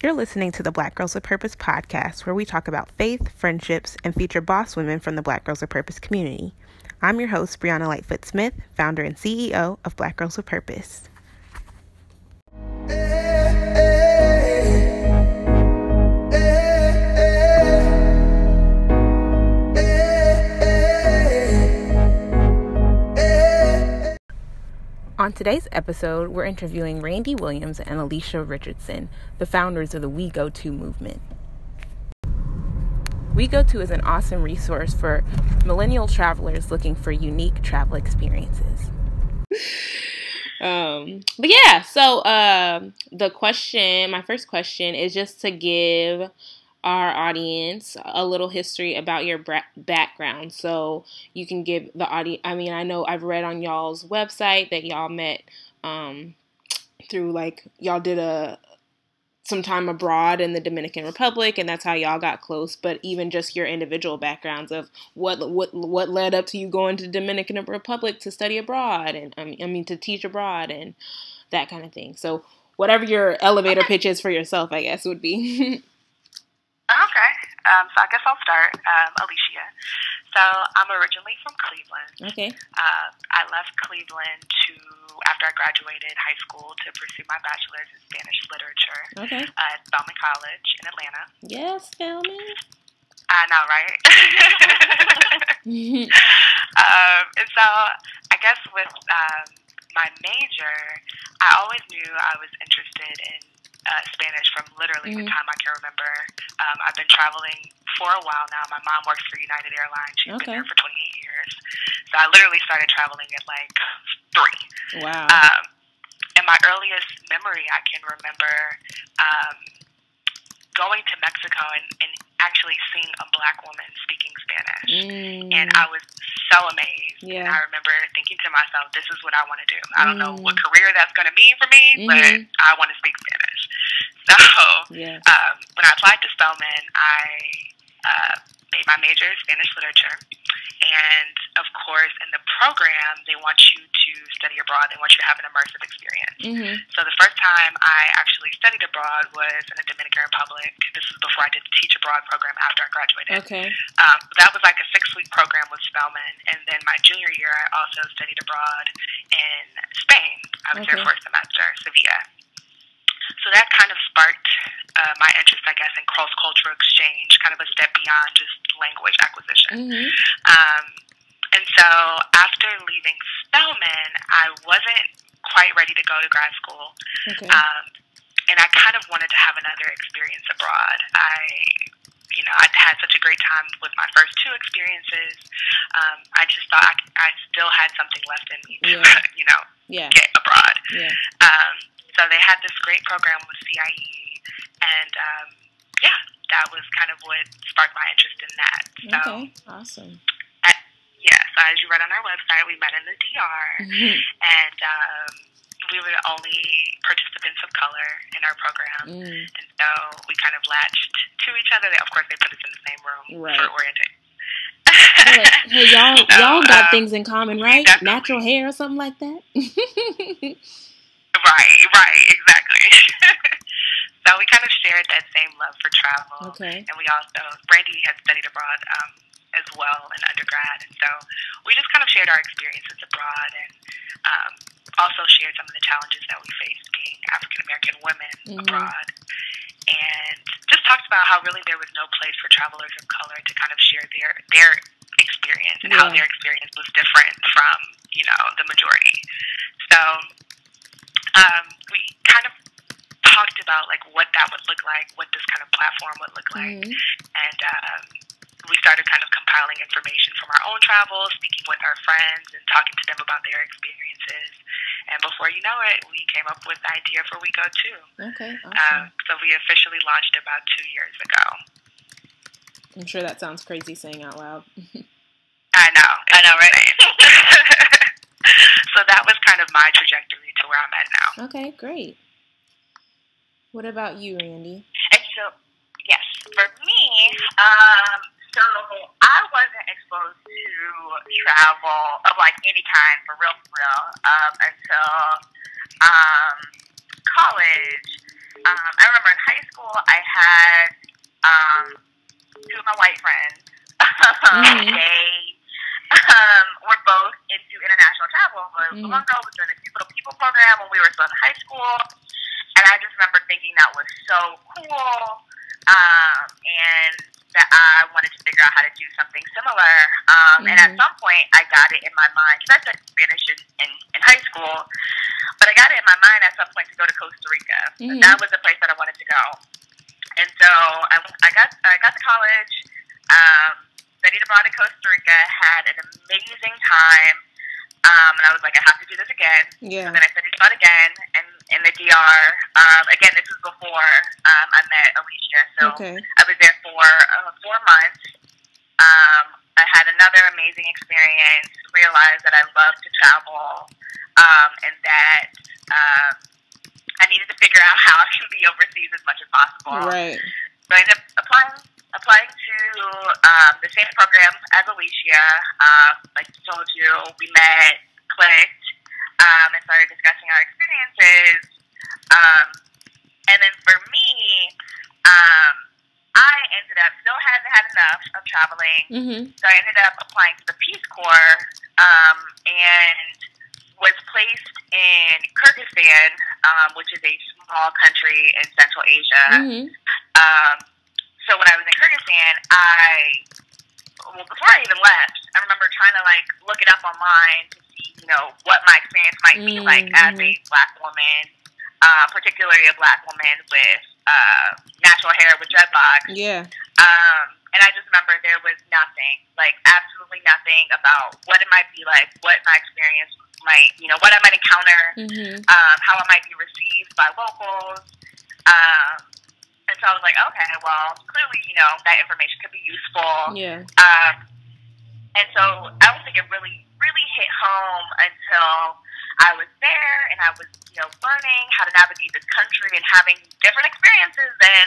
You're listening to the Black Girls with Purpose podcast, where we talk about faith, friendships, and feature boss women from the Black Girls with Purpose community. I'm your host, Brianna Lightfoot Smith, founder and CEO of Black Girls with Purpose. On today's episode, we're interviewing Randy Williams and Alicia Richardson, the founders of the WeGoTo movement. WeGoTo is an awesome resource for millennial travelers looking for unique travel experiences. But yeah, so my first question is just to give our audience a little history about your background, so you can give the audience, I know I've read on y'all's website that y'all met through, like, y'all did some time abroad in the Dominican Republic, and that's how y'all got close, but even just your individual backgrounds of what led up to you going to Dominican Republic to study abroad, and to teach abroad, and that kind of thing. So whatever your elevator pitch is for yourself, I guess, would be... Okay, so I guess I'll start, Alicia. So I'm originally from Cleveland. Okay. I left Cleveland after I graduated high school to pursue my bachelor's in Spanish literature. Okay. At Belmont College in Atlanta. Yes, Spelman. I know, right? And so I guess with my major, I always knew I was interested in Spanish from literally the time I can remember. I've been traveling for a while now. My mom works for United Airlines. She's been there for 28 years. So I literally started traveling at like 3. Wow. And my earliest memory I can remember going to Mexico and actually seeing a black woman speaking Spanish. And I was so amazed. Yeah. And I remember thinking to myself, this is what I want to do. I don't know what career that's going to mean for me, but I want to speak Spanish. So when I applied to Spelman, I made my major in Spanish literature. And, of course, in the program, they want you to study abroad. They want you to have an immersive experience. So the first time I actually studied abroad was in the Dominican Republic. This was before I did the Teach Abroad program after I graduated. Okay. That was like a 6-week program with Spelman. And then my junior year, I also studied abroad in Spain. I was there for a semester, Sevilla. So that kind of sparked my interest, I guess, in cross-cultural exchange, kind of a step beyond just language acquisition. And so after leaving Spelman, I wasn't quite ready to go to grad school. And I kind of wanted to have another experience abroad. I'd had such a great time with my first 2 experiences. I just thought I still had something left in me to, get abroad. So they had this great program with CIE, and that was kind of what sparked my interest in that. So, okay, awesome. So as you read on our website, we met in the DR, and we were the only participants of color in our program, and so we kind of latched to each other. Of course, they put us in the same room for orientation. Like, hey, y'all got things in common, right? Definitely. Natural hair or something like that? Right, exactly. So we kind of shared that same love for travel. Okay. And we also, Brandy had studied abroad as well in undergrad. And so we just kind of shared our experiences abroad and also shared some of the challenges that we faced being African-American women abroad. And just talked about how really there was no place for travelers of color to kind of share their experience and how their experience was different from, the majority. So... we kind of talked about, like, what that would look like, what this kind of platform would look like, and we started kind of compiling information from our own travels, speaking with our friends, and talking to them about their experiences, and before you know it, we came up with the idea for WeGoTo. Okay, awesome. So we officially launched about 2 years ago. I'm sure that sounds crazy saying out loud. I know, right? So that was kind of my trajectory to where I'm at now. Okay, great. What about you, Randy? And so, yes, for me, so I wasn't exposed to travel of like any kind for real, until college. I remember in high school. school, I had two of my white friends. Mm-hmm. They were both into international travel. Mm-hmm. One girl was doing this little people program when we were still in high school, and I just remember thinking that was so cool, and that I wanted to figure out how to do something similar. Mm-hmm. And at some point, I got it in my mind, because I studied Spanish in high school, but I got it in my mind at some point to go to Costa Rica. Mm-hmm. That was the place that I wanted to go. And so I got to college, studied abroad in Costa Rica, had an amazing time, and I was like, I have to do this again. Yeah. So then I studied abroad again, and in the DR. Again, this was before I met Alicia, so okay. I was there for 4 months. I had another amazing experience, realized that I love to travel, and that I needed to figure out how I can be overseas as much as possible. Right. So I ended up applying to the same program as Alicia. Like I told you, we met, clicked, and started discussing our experiences. And then for me, I ended up, still hadn't had enough of traveling, mm-hmm. so I ended up applying to the Peace Corps, and was placed in Kyrgyzstan, which is a small country in Central Asia. Mm-hmm. So when I was in Kyrgyzstan, before I even left, I remember trying to, look it up online to see, what my experience might be mm-hmm. like as a black woman, particularly a black woman with natural hair with dreadlocks. Yeah. And I just remember there was nothing, absolutely nothing about what it might be like, what my experience might, what I might encounter, mm-hmm. How I might be received by locals, and so I was like, okay, well, clearly, that information could be useful. Yeah. And so I don't think it really, really hit home until I was there and I was, learning how to navigate this country and having different experiences than,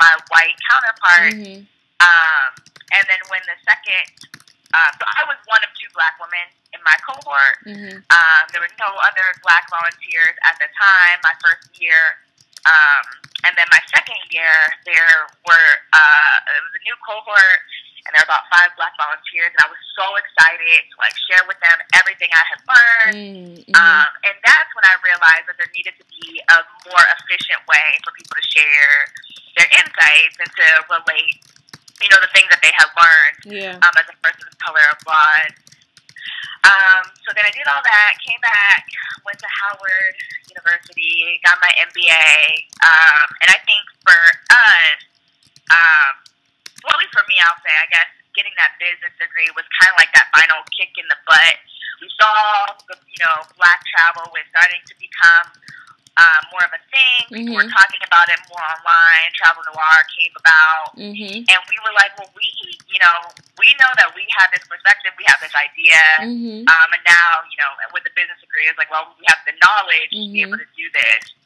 my white counterpart. Mm-hmm. And then when the second, so I was one of two black women in my cohort. Mm-hmm. There were no other black volunteers at the time, my first year. And then my second year, there were it was a new cohort, and there were about 5 black volunteers, and I was so excited to share with them everything I had learned. Mm-hmm. And that's when I realized that there needed to be a more efficient way for people to share their insights and to relate, the things that they had learned yeah. As a person of color abroad. So then I did all that, came back, went to Howard University, got my MBA, and I think for us, well, at least for me, I'll say, I guess, getting that business degree was kind of like that final kick in the butt. We saw, black travel was starting to become more of a thing. Mm-hmm. People were talking about it more online. Travel Noir came about, mm-hmm. and we were like, well, we know that we have this perspective, we have this idea, mm-hmm. And now, with the business degree, it's like, well, we have the knowledge mm-hmm. to be able to do this.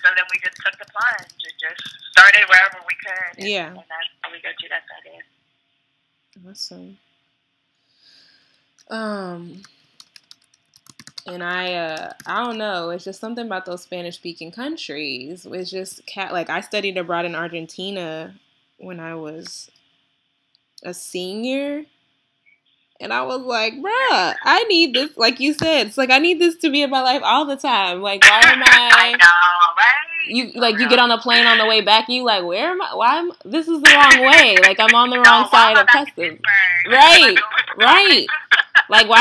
So then we just took the plunge and just started wherever we could. And, yeah. And that's how we go to that idea. Awesome. And I don't know, it's just something about those Spanish-speaking countries. It's just, I studied abroad in Argentina when I was a senior, and I was like, bruh, I need this, like you said, it's like, I need this to be in my life all the time, why am I, I know, right? You get on a plane on the way back, and you like, where am I, this is the wrong way, I'm on the wrong side of customs, right, why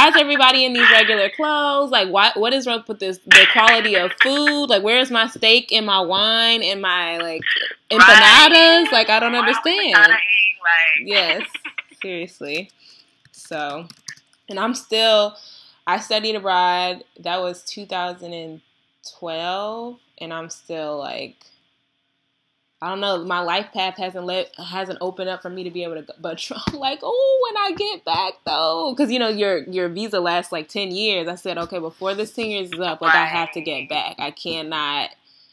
is everybody in these regular clothes, what is wrong with this, the quality of food, where is my steak, and my wine, and my, empanadas, right. I don't understand. Yes, seriously. So, and I studied abroad. That was 2012, and I'm still I don't know. My life path hasn't opened up for me to be able to. But I'm when I get back though, because your visa lasts 10 years. I said, okay, before this 10 years is up, I have to get back. I cannot.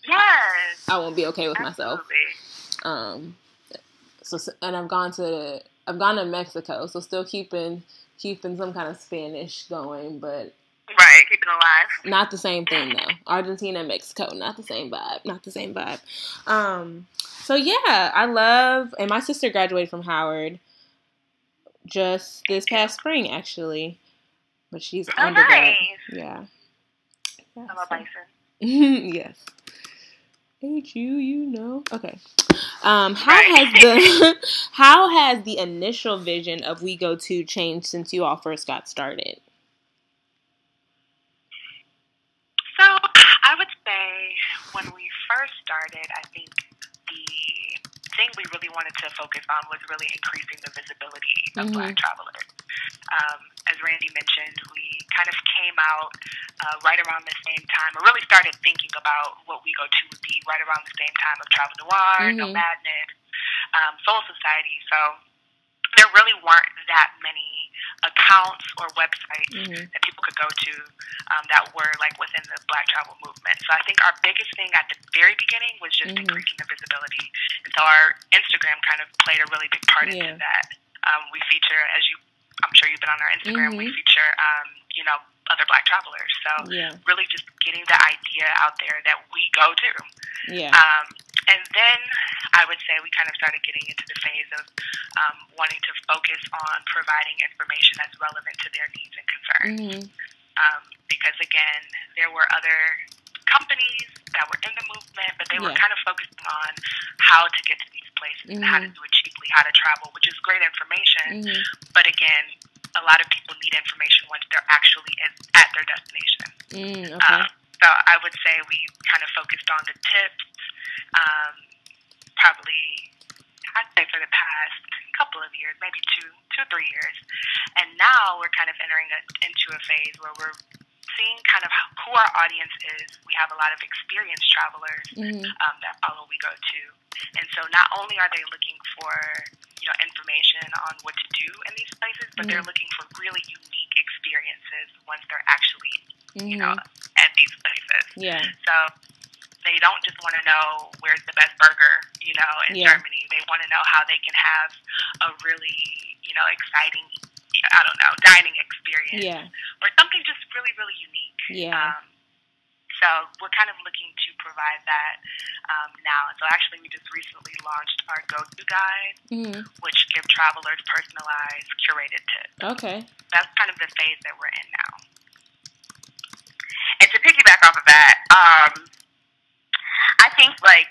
Yes. I won't be okay with myself. So, and I've gone to Mexico, so still keeping some kind of Spanish going, but Right, keeping alive. Not the same thing, though. Argentina and Mexico, not the same vibe. Not the same vibe. So, yeah, I love... And my sister graduated from Howard just this past spring, actually. But she's undergrad. Nice. Yeah. That's I love Bison. Yes. Ain't you know. Okay. How has the initial vision of WeGoTo changed since you all first got started? So I would say when we first started, I think the thing we really wanted to focus on was really increasing the visibility of Black travelers. As Randy mentioned, we kind of came out right around the same time, or really started thinking about what WeGoTo would be right around the same time of Travel Noir, No Madness, Soul Society. So there really weren't that many accounts or websites that people could go to that were like within the Black travel movement. So I think our biggest thing at the very beginning was just increasing the visibility. And so our Instagram kind of played a really big part into that. We feature, as you, I'm sure you've been on our Instagram, we feature, you know, other Black travelers. So really just getting the idea out there that we go to. Yeah. And then I would say we kind of started getting into the phase of wanting to focus on providing information that's relevant to their needs and concerns. Because, again, there were other companies that were in the movement, but they were kind of focusing on how to get to these places and how to do it cheaply, how to travel, which is great information. But, again, a lot of people need information once they're actually at their destination. So I would say we kind of focused on the tips. Probably, I'd say for the past couple of years, maybe two, 3 years. And now we're kind of entering into a phase where we're seeing kind of who our audience is. We have a lot of experienced travelers that follow WeGoTo. And so not only are they looking for, you know, information on what to do in these places, but they're looking for really unique experiences once they're actually, you know, at these places. Yeah. So they don't just want to know where's the best burger, you know, in Germany. They want to know how they can have a really, you know, exciting, I don't know, dining experience or something just really, really unique. Yeah. So we're kind of looking to provide that now. So actually, we just recently launched our go-to guide, which give travelers personalized, curated tips. Okay. That's kind of the phase that we're in now. And to piggyback off of that, I think, like,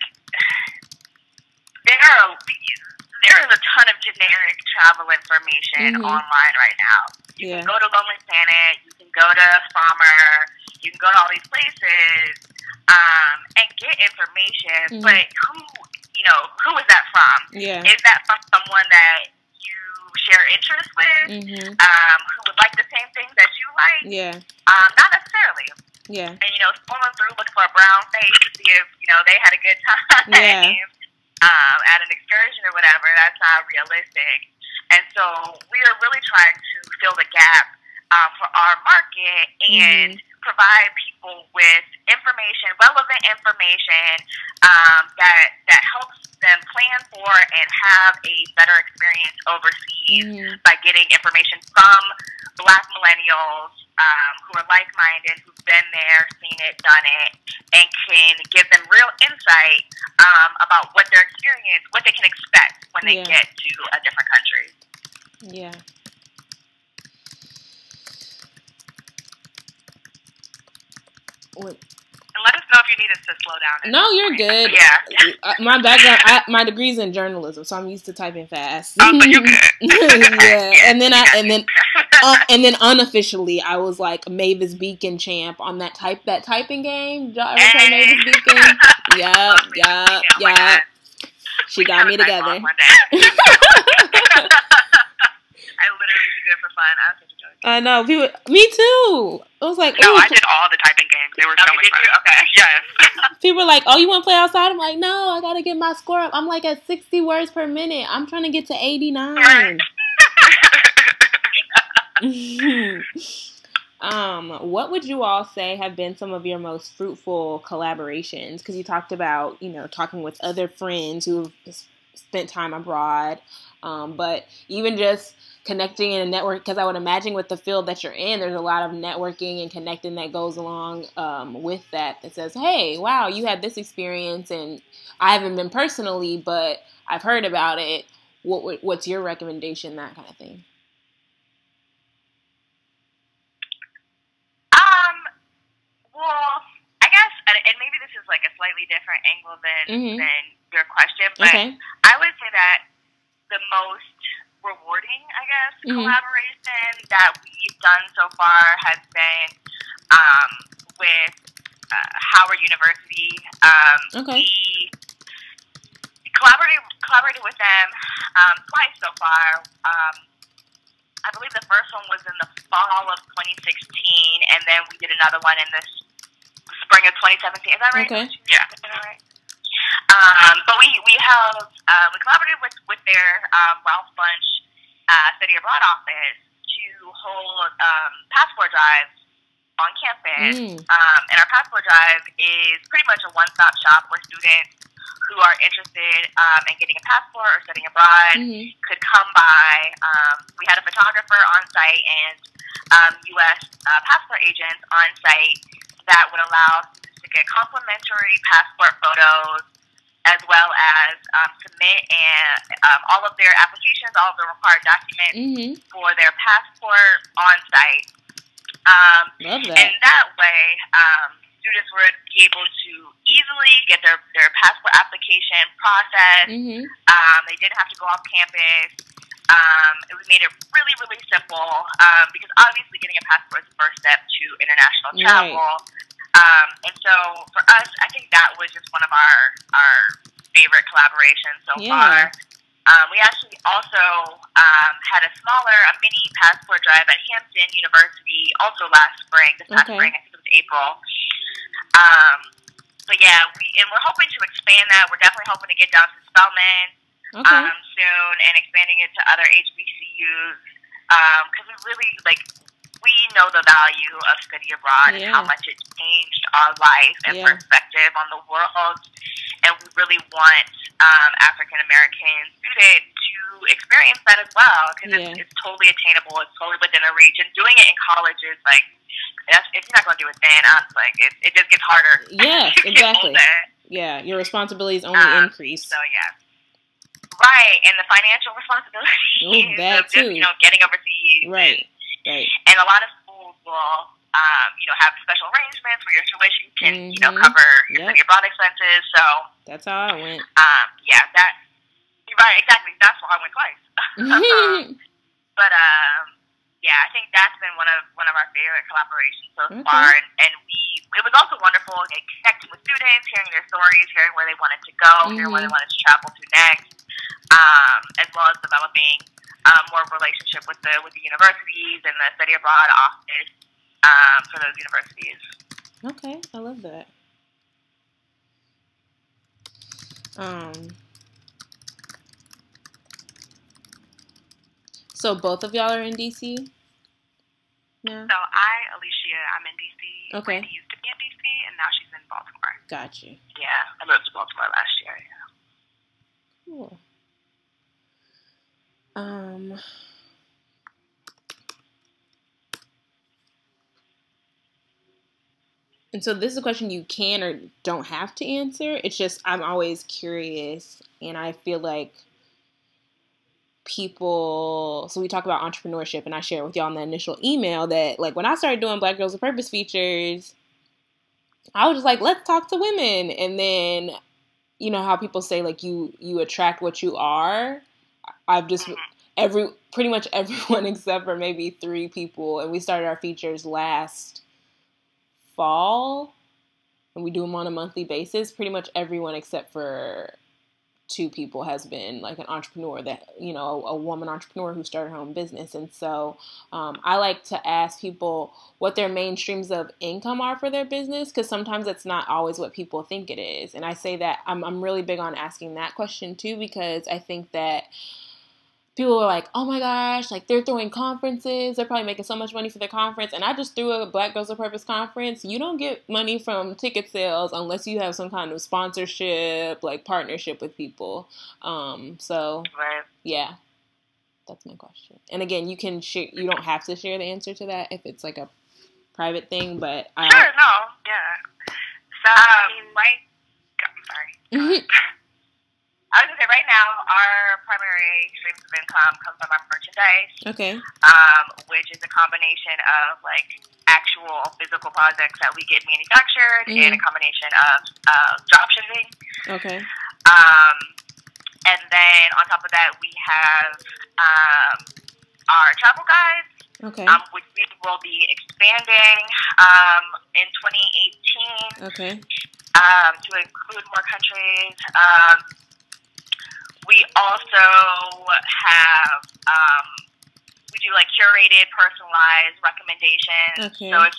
there is a ton of generic travel information online right now. You can go to Lonely Planet, you can go to Farmer, you can go to all these places and get information, but who is that from? Yeah. Is that from someone that you share interests with, who would like the same things that you like? Yeah. Not necessarily. Yeah. And, you know, scrolling through looking for a brown face to see if, you know, they had a good time at an excursion or whatever, that's not realistic. And so we are really trying to fill the gap for our market and provide people with information, relevant information that helps them plan for and have a better experience overseas by getting information from Black millennials who are like-minded, who've been there, seen it, done it, and can give them real insight about what their experience, what they can expect when they get to a different country. Yeah. Wait. And let us know if you need us to slow down. No, you're good. Yeah. My background, my degree's in journalism, so I'm used to typing fast. Oh, but you're good. Yeah. And then unofficially, I was like Mavis Beacon champ on that typing game. Did y'all ever play Mavis Beacon? Yup. She we got me together. I literally did it for fun. I was such a joke. I know. Me too. I was like, I did all the typing games. They were so much fun. Okay. Yes. People were like, "Oh, you want to play outside?" I'm like, "No, I gotta get my score up. I'm like at 60 words per minute. I'm trying to get to 89." Right. What would you all say have been some of your most fruitful collaborations? Because you talked about, you know, talking with other friends who spent time abroad. But even just connecting in a network, because I would imagine with the field that you're in, there's a lot of networking and connecting that goes along with that, that says, hey, wow, you had this experience and I haven't been personally, but I've heard about it. What's your recommendation, that kind of thing? Well, I guess, and maybe this is like a slightly different angle than your question, but okay. I would say that the most rewarding, I guess, collaboration that we've done so far has been with Howard University. We collaborated with them twice so far. I believe the first one was in the fall of 2016, and then we did another one in the spring of 2017. Is that right? Okay. Yeah. Is that right? But we collaborated with their Ralph Bunche Study Abroad office to hold passport drives on campus. And our passport drive is pretty much a one-stop shop where students who are interested in getting a passport or studying abroad could come by. We had a photographer on site and U.S. Passport agents on site that would allow students to get complimentary passport photos, as well as submit and all of their applications, all of the required documents for their passport on site. Love that. And that way, students would be able to easily get their passport application processed. They didn't have to go off campus. We made it really, really simple because obviously getting a passport is the first step to international travel. Right. And so for us, I think that was just one of our favorite collaborations so far. We actually also had a mini passport drive at Hampton University also last spring, this past spring, I think it was April. But yeah, we're hoping to expand that. We're definitely hoping to get down to Spelman soon and expanding it to other HBCUs because we know the value of study abroad and how much it changed our life and perspective on the world. And we really want African-American students to experience that as well because it's totally attainable. It's totally within a reach. And doing it in college is if you're not going to do it then, it just gets harder. Yeah, exactly. Yeah, your responsibilities only increase. So, yeah. Right, and the financial responsibilities of just, getting overseas. Right, right. And a lot of schools will, have special arrangements where your tuition can, cover your abroad expenses. So that's how I went. Yeah, right, exactly. That's why I went twice. Yeah, I think that's been one of our favorite collaborations so far, and it was also wonderful connecting with students, hearing their stories, hearing where they wanted to go, hearing where they wanted to travel to next, as well as developing more relationship with the universities and the study abroad office for those universities. Okay, I love that. So both of y'all are in D.C.? No? So Alicia, I'm in D.C. Okay. She used to be in D.C., and now she's in Baltimore. Got you. Yeah, I moved to Baltimore last year, yeah. Cool. And so this is a question you can or don't have to answer. It's just I'm always curious, and I feel like people, so we talk about entrepreneurship, and I shared with y'all in the initial email that when I started doing Black Girls with Purpose features, I was just let's talk to women. And then, how people say you attract what you are. I've just pretty much everyone except for maybe 3 people. And we started our features last fall, and we do them on a monthly basis. Pretty much everyone except for 2 people has been an entrepreneur that, a woman entrepreneur who started her own business. And so I like to ask people what their main streams of income are for their business, because sometimes it's not always what people think it is. And I say that I'm really big on asking that question too, because I think that people were like, oh my gosh, like they're throwing conferences. They're probably making so much money for their conference. And I just threw a Black Girls with Purpose conference. You don't get money from ticket sales unless you have some kind of sponsorship, like partnership with people. So, right. Yeah, that's my question. And again, you can share, you don't have to share the answer to that if it's like a private thing, but. Sure, no, yeah. So, I mean, I'm sorry. I was going to say, right now, our primary streams of income comes from our merchandise, which is a combination of, like, actual physical products that we get manufactured and a combination of drop shipping. Okay. And then on top of that, we have our travel guides, which we will be expanding in 2018 to include more countries. We also have, we do like curated, personalized recommendations. So if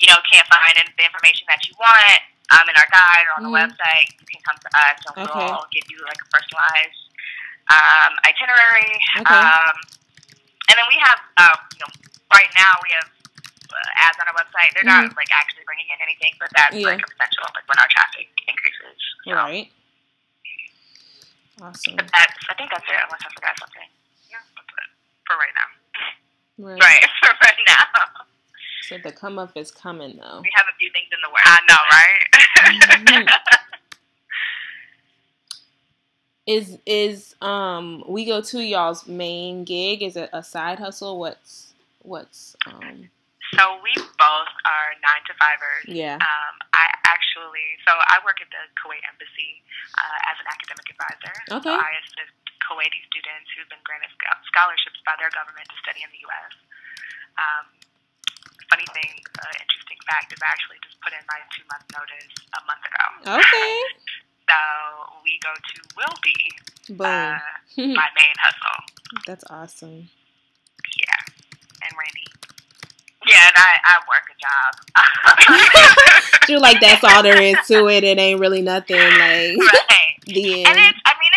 you, can't find the information that you want in our guide or on the website, you can come to us and we'll give you like a personalized itinerary. And then we have, right now we have ads on our website. They're not like actually bringing in anything, but that's like a potential like when our traffic increases. So. Right. Awesome. But that's, I think that's it, unless I forgot something. Yeah, that's it. For right now. Right, for right now. So the come up is coming, though. We have a few things in the works. I know, right? Is WeGoTo y'all's main gig? Is it a side hustle? What's So we both are 9-to-5ers. Yeah. So I work at the Kuwait Embassy as an academic advisor. Okay. So I assist Kuwaiti students who've been granted scholarships by their government to study in the U.S. Funny thing, interesting fact is I actually just put in my 2-month notice a month ago. Okay. So WeGoTo will be my main hustle. That's awesome. Yeah. And Randy. Yeah, and I work a job. You're like, that's all there is to it. It ain't really nothing. Like, right. The end. And it's, I mean,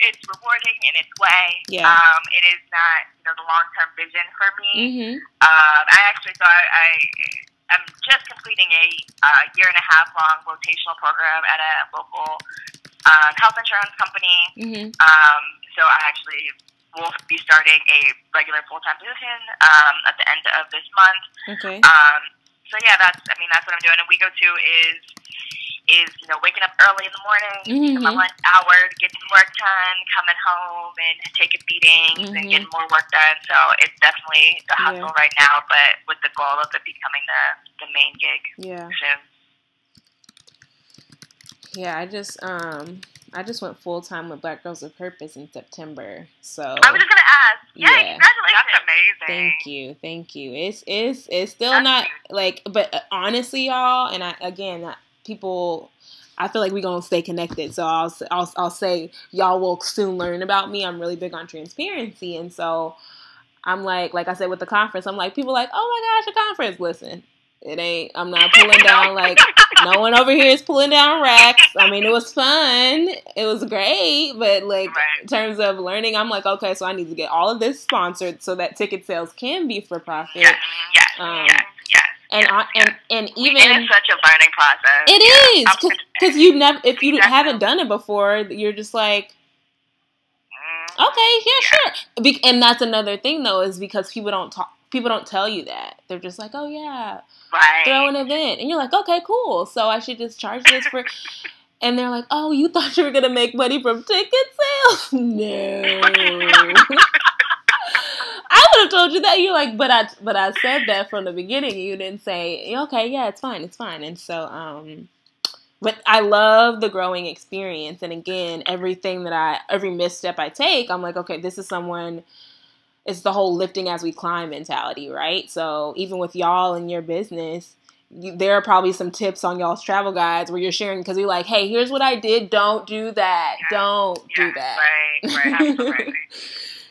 it's rewarding in its way. Yeah. It is not, the long-term vision for me. I actually thought I'm just completing a year-and-a-half-long rotational program at a local health insurance company. So I actually... We'll be starting a regular full-time position at the end of this month. Okay. So yeah, that's what I'm doing. And WeGoTo is waking up early in the morning, taking my lunch hour, getting work done, coming home and taking meetings and getting more work done. So it's definitely the hustle right now, but with the goal of it becoming the main gig. Yeah. Soon. Yeah, I just went full-time with Black Girls with Purpose in September, so... I was just going to ask. Yeah, congratulations. That's amazing. Thank you. It's still that's not, cute. Like, but honestly, y'all, and people... I feel like we're going to stay connected, so I'll say y'all will soon learn about me. I'm really big on transparency, and so I'm like I said with the conference, I'm like, people are like, oh my gosh, a conference. Listen, I'm not pulling down, like... No one over here is pulling down racks. I mean, it was fun. It was great. But, in terms of learning, I'm like, okay, so I need to get all of this sponsored so that ticket sales can be for profit. Yes. And even... It's such a learning process. It is. Because if you haven't done it before, you're just like... Okay, yeah, sure. And that's another thing, though, is because people don't tell you that. They're just like, oh, yeah. Right. Throw an event. And you're like, okay, cool. So I should just charge this for... And they're like, oh, you thought you were going to make money from ticket sales? No. I would have told you that. You're like, but I said that from the beginning. You didn't say, okay, yeah, it's fine. And so, but I love the growing experience. And again, every misstep I take, I'm like, okay, this is someone... It's the whole lifting as we climb mentality, right? So even with y'all and your business, there are probably some tips on y'all's travel guides where you're sharing because you're like, hey, here's what I did. Don't do that. Yeah. Don't do that. Right, absolutely.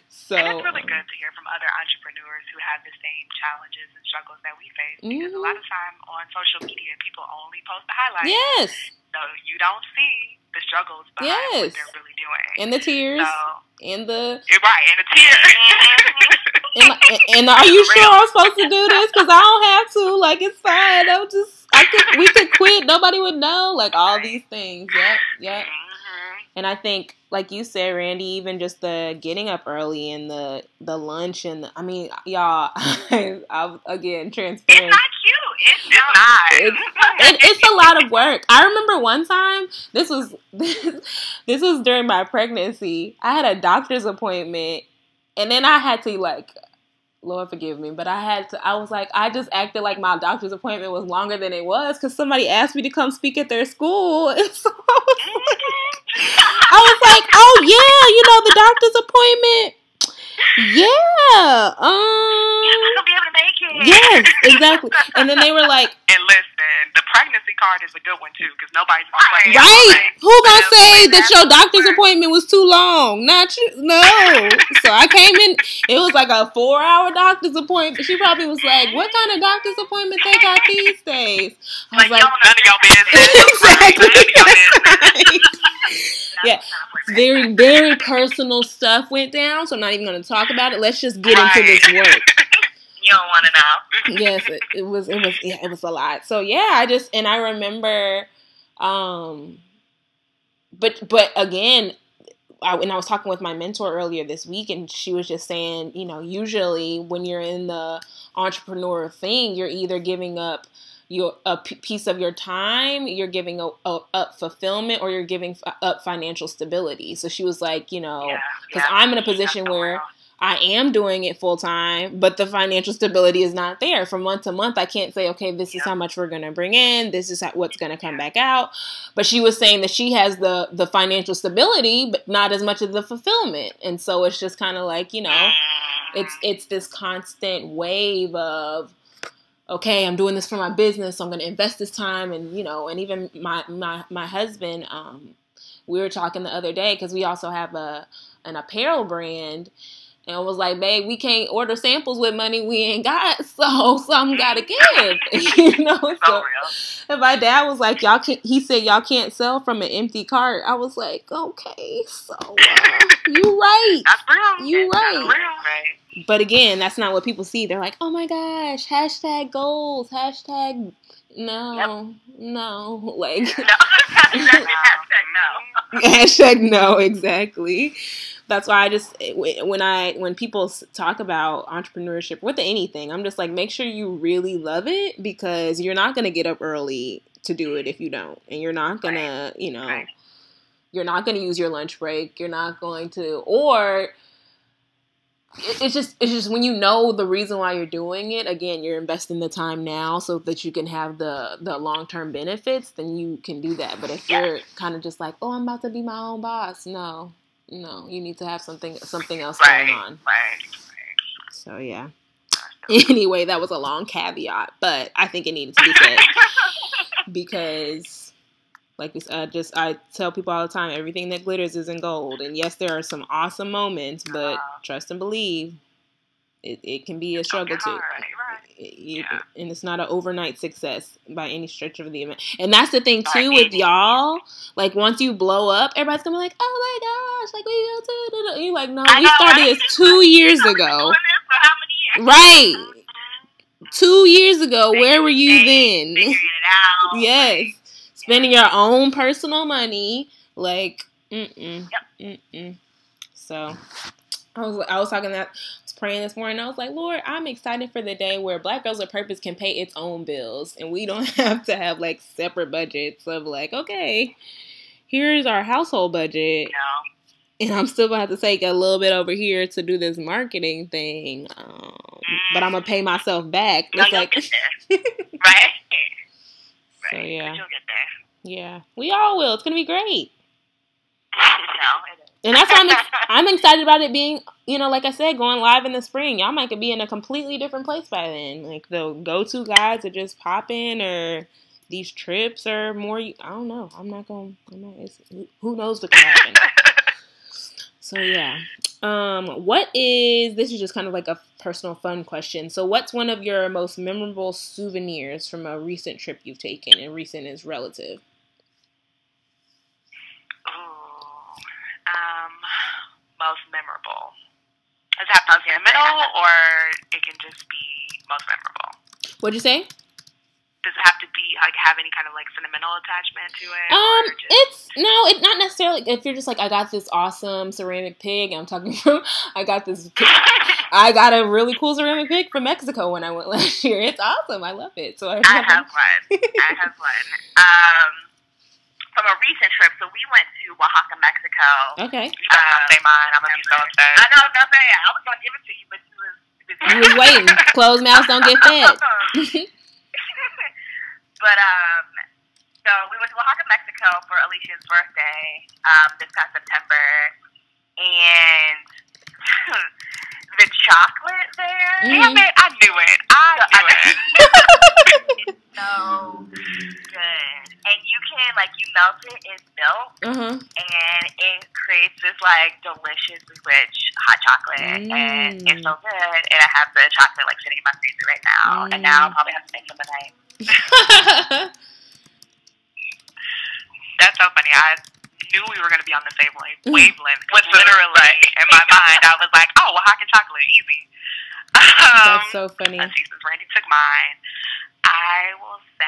So, and it's really good to hear from other entrepreneurs who have the same challenges and struggles that we face because a lot of time on social media, people only post the highlights. Yes. So you don't see the struggles behind what they're really doing. And the tears. So, in the tears. And are you sure I'm supposed to do this? Because I don't have to. Like, it's fine. I'm just, we could quit. Nobody would know. Like, all these things. Yep, yep. And I think, like you said, Randy, even just the getting up early and the lunch and the, I mean, y'all, I'm again transparent. It's not cute. It's a lot of work. I remember one time, this was during my pregnancy. I had a doctor's appointment, and then I had to, like, Lord forgive me, but I was like, I just acted like my doctor's appointment was longer than it was because somebody asked me to come speak at their school. And so I was like, oh yeah, you know, the doctor's appointment. Yeah. I'm not gonna be able to make it. Yes, exactly. And then they were like, and listen, the pregnancy card is a good one too, because nobody's gonna play. Right? Who gonna say that your doctor's appointment was too long? Not you. No. So I came in. It was like a 4-hour doctor's appointment. She probably was like, "What kind of doctor's appointment they got these days?" I was like, "Y'all, none of y'all business." Exactly. Yeah, very, very personal stuff went down, so I'm not even going to talk about it. Let's just get into this work. You don't want to know. Yes, it was a lot. So yeah, I remember, but again, and I was talking with my mentor earlier this week, and she was just saying, you know, usually when you're in the entrepreneur thing, you're either giving up a piece of your time, you're giving up fulfillment, or you're giving up financial stability. So she was like, you know, because I'm in a position where I am doing it full time, but the financial stability is not there. From month to month, I can't say, okay, this is how much we're going to bring in, this is what's going to come back out. But she was saying that she has the financial stability, but not as much of the fulfillment. And so it's just kind of like, you know, it's this constant wave of, okay, I'm doing this for my business, so I'm going to invest this time. And, you know, and even my husband, we were talking the other day, because we also have an apparel brand, and I was like, babe, we can't order samples with money we ain't got, so something got to give, you know? So, and my dad was like, he said, y'all can't sell from an empty cart. I was like, okay, so you right. That's real. You right. But again, that's not what people see. They're like, oh my gosh, hashtag goals, hashtag no. Like, no, hashtag no. Hashtag no, exactly. That's why I just, when people talk about entrepreneurship with anything, I'm just like, make sure you really love it, because you're not going to get up early to do it if you don't. And you're not going to, you know, you're not going to use your lunch break. You're not going to, or... It's just when you know the reason why you're doing it, again, you're investing the time now so that you can have the long-term benefits, then you can do that. But if you're kind of just like, oh, I'm about to be my own boss, no, you need to have something else going on. Right. So, yeah. Anyway, that was a long caveat, but I think it needed to be said because... Like I tell people all the time, everything that glitters isn't gold. And yes, there are some awesome moments, but trust and believe, it can be a struggle too. And it's not an overnight success by any stretch of the event. And that's the thing too with y'all. Like, once you blow up, everybody's gonna be like, oh my gosh, like we go to. You're like, no, we started this 2 years ago. Right. 2 years ago, where were you then? Figuring it out. Yes. Spending your own personal money, like, So, I was talking that, I was praying this morning, I was like, Lord, I'm excited for the day where Black Girls with Purpose can pay its own bills, and we don't have to have, like, separate budgets of, like, okay, here's our household budget, and I'm still going to have to take a little bit over here to do this marketing thing, but I'm going to pay myself back. It's like, right? So, yeah. But you'll get there. Yeah, we all will. It's gonna be great. And that's why I'm excited about it being, you know, like I said, going live in the spring. Y'all might be in a completely different place by then. Like, the go-to guides are just popping, or these trips are more. I don't know. Who knows what can happen. So yeah. This is just kind of like a personal fun question. So what's one of your most memorable souvenirs from a recent trip you've taken? And recent is relative. Most memorable. seminal, or it can just be most memorable. What'd you say? Does it have to be like have any kind of like sentimental attachment to it? It's not necessarily. If you're just like, I got this awesome ceramic pig, I'm talking from I got a really cool ceramic pig from Mexico when I went last year. It's awesome. I love it. So I have one. From a recent trip, so we went to Oaxaca, Mexico. Okay. You better not say mine. I'm going to be so upset. I know. Don't say it. I was going to give it to you, but you was waiting. Closed mouths don't get fed. But, so we went to Oaxaca, Mexico for Alicia's birthday, this past September, and the chocolate there, damn it, I knew it. It's so good. And you can, like, you melt it in milk, and it creates this, like, delicious, rich hot chocolate, and it's so good, and I have the chocolate, like, sitting in my freezer right now, and now I'll probably have to make some tonight. That's so funny. I knew we were going to be on the same wavelength. But literally, in my mind, I was like, oh, Oaxaca chocolate, easy. That's so funny. Let's see, since Randy took mine, I will say,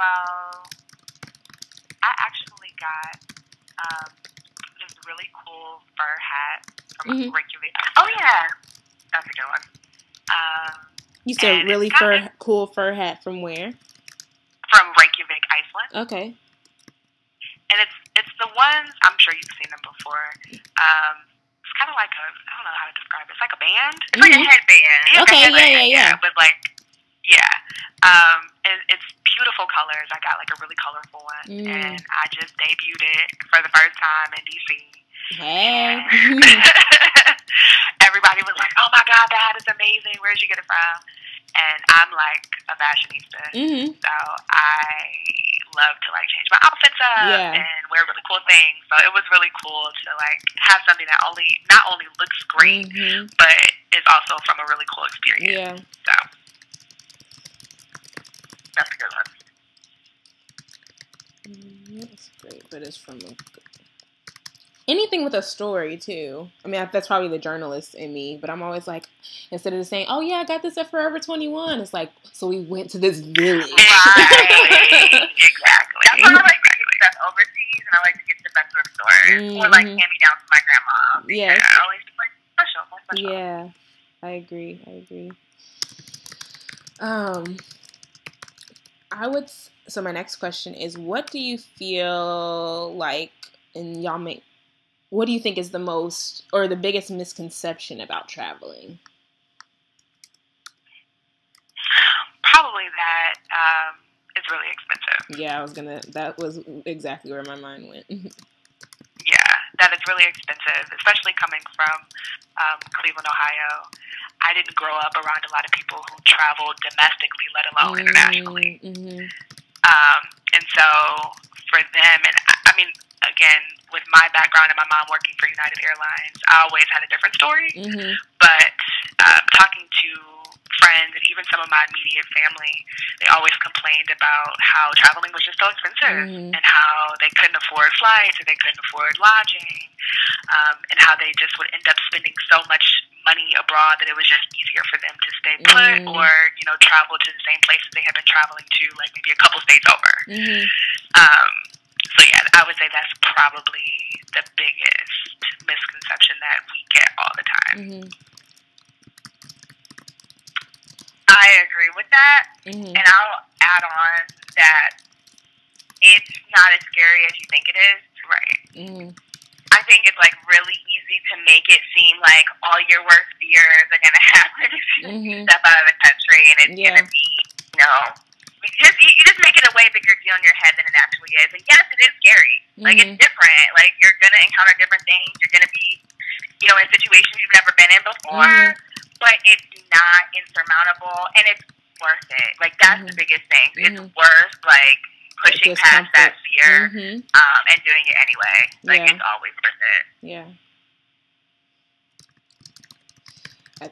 well, I actually got this really cool fur hat from regular. Oh yeah, that's a good one. You said really cool fur hat from where? From Reykjavik, Iceland. Okay. And it's the ones, I'm sure you've seen them before. It's kind of like a, I don't know how to describe it. It's like a band. It's like a headband. Okay. Yeah. With like, yeah. And it's beautiful colors. I got like a really colorful one, and I just debuted it for the first time in DC. Hey. Everybody was like, "Oh my God, that is amazing! Where did you get it from?" And I'm like a fashionista, so I love to like change my outfits up and wear really cool things. So it was really cool to like have something that not only looks great, but is also from a really cool experience. Yeah. So. That's a good one. That's great, but it's from anything with a story too. I mean, that's probably the journalist in me, but I'm always like, instead of just saying, "Oh yeah, I got this at Forever 21," it's like, so we went to this village. Right. Exactly. That's why I like to get stuff overseas, and I like to get stuff back to the store, or like hand me down from my grandma. Yeah, I always just like special. Yeah, I agree. So my next question is, what do you feel like, and y'all make, what do you think is the most, or the biggest misconception about traveling? Probably that it's really expensive. Yeah, that was exactly where my mind went. Yeah, that it's really expensive, especially coming from Cleveland, Ohio. I didn't grow up around a lot of people who traveled domestically, let alone internationally. And so for them, and I mean, again, with my background and my mom working for United Airlines, I always had a different story. But talking to friends and even some of my immediate family, they always complained about how traveling was just so expensive and how they couldn't afford flights and they couldn't afford lodging and how they just would end up spending so much money abroad that it was just easier for them to stay put or, you know, travel to the same places they had been traveling to, like maybe a couple states over. So yeah, I would say that's probably the biggest misconception that we get all the time. I agree with that, and I'll add on that it's not as scary as you think it is. Right. I think it's, like, really easy to make it seem like all your worst fears are going to happen if you step out of the country, and it's going to be, you know, you just make it a way bigger deal in your head than it actually is. And yes, it is scary. Like, it's different. Like, you're going to encounter different things. You're going to be, you know, in situations you've never been in before. But it's not insurmountable, and it's worth it. Like, that's the biggest thing. It's worth, like, pushing past that fear and doing it anyway. Like, it's always worth it. Yeah.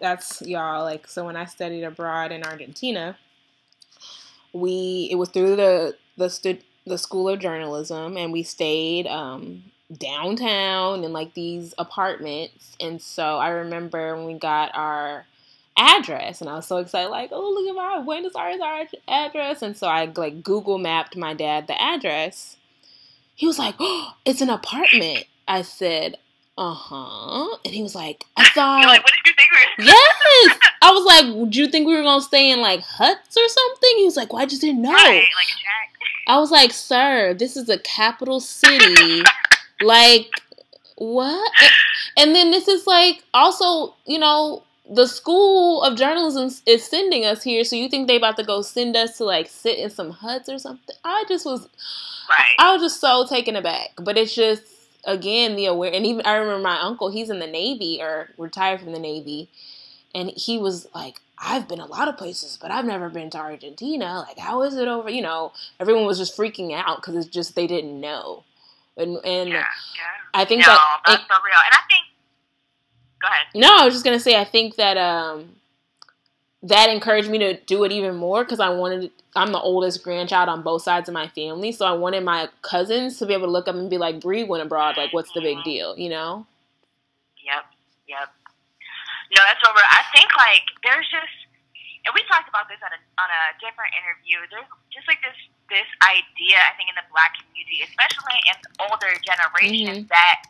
That's, y'all, like, so when I studied abroad in Argentina, it was through the School of Journalism, and we stayed downtown in, like, these apartments. And so I remember when we got our address, and I was so excited, like, oh, look at my Buenos Aires address. And so I, like, Google mapped my dad the address. He was like, oh, it's an apartment. I said, and he was like, I thought. You're like, what did you think we were? Yes. I was like, well, do you think we were going to stay in, like, huts or something? He was like, well, I just didn't know. Right, like a shack. I was like, sir, this is a capital city. Like, what? And then this is, like, also, you know, the School of Journalism is sending us here, so you think they about to go send us to, like, sit in some huts or something? I was just so taken aback. But it's just, again, the aware, and even I remember my uncle, he's in the Navy or retired from the Navy, and he was like, I've been a lot of places, but I've never been to Argentina. Like, how is it over? You know, everyone was just freaking out because it's just they didn't know. And I think that's so real. And I think, go ahead. No, I was just gonna say, I think that that encouraged me to do it even more because I'm the oldest grandchild on both sides of my family, so I wanted my cousins to be able to look up and be like, Bree went abroad, like, what's the big deal, you know? Yep. No, that's over. I think, like, there's just, and we talked about this on a different interview, there's just, like, this idea, I think, in the Black community, especially in older generations, that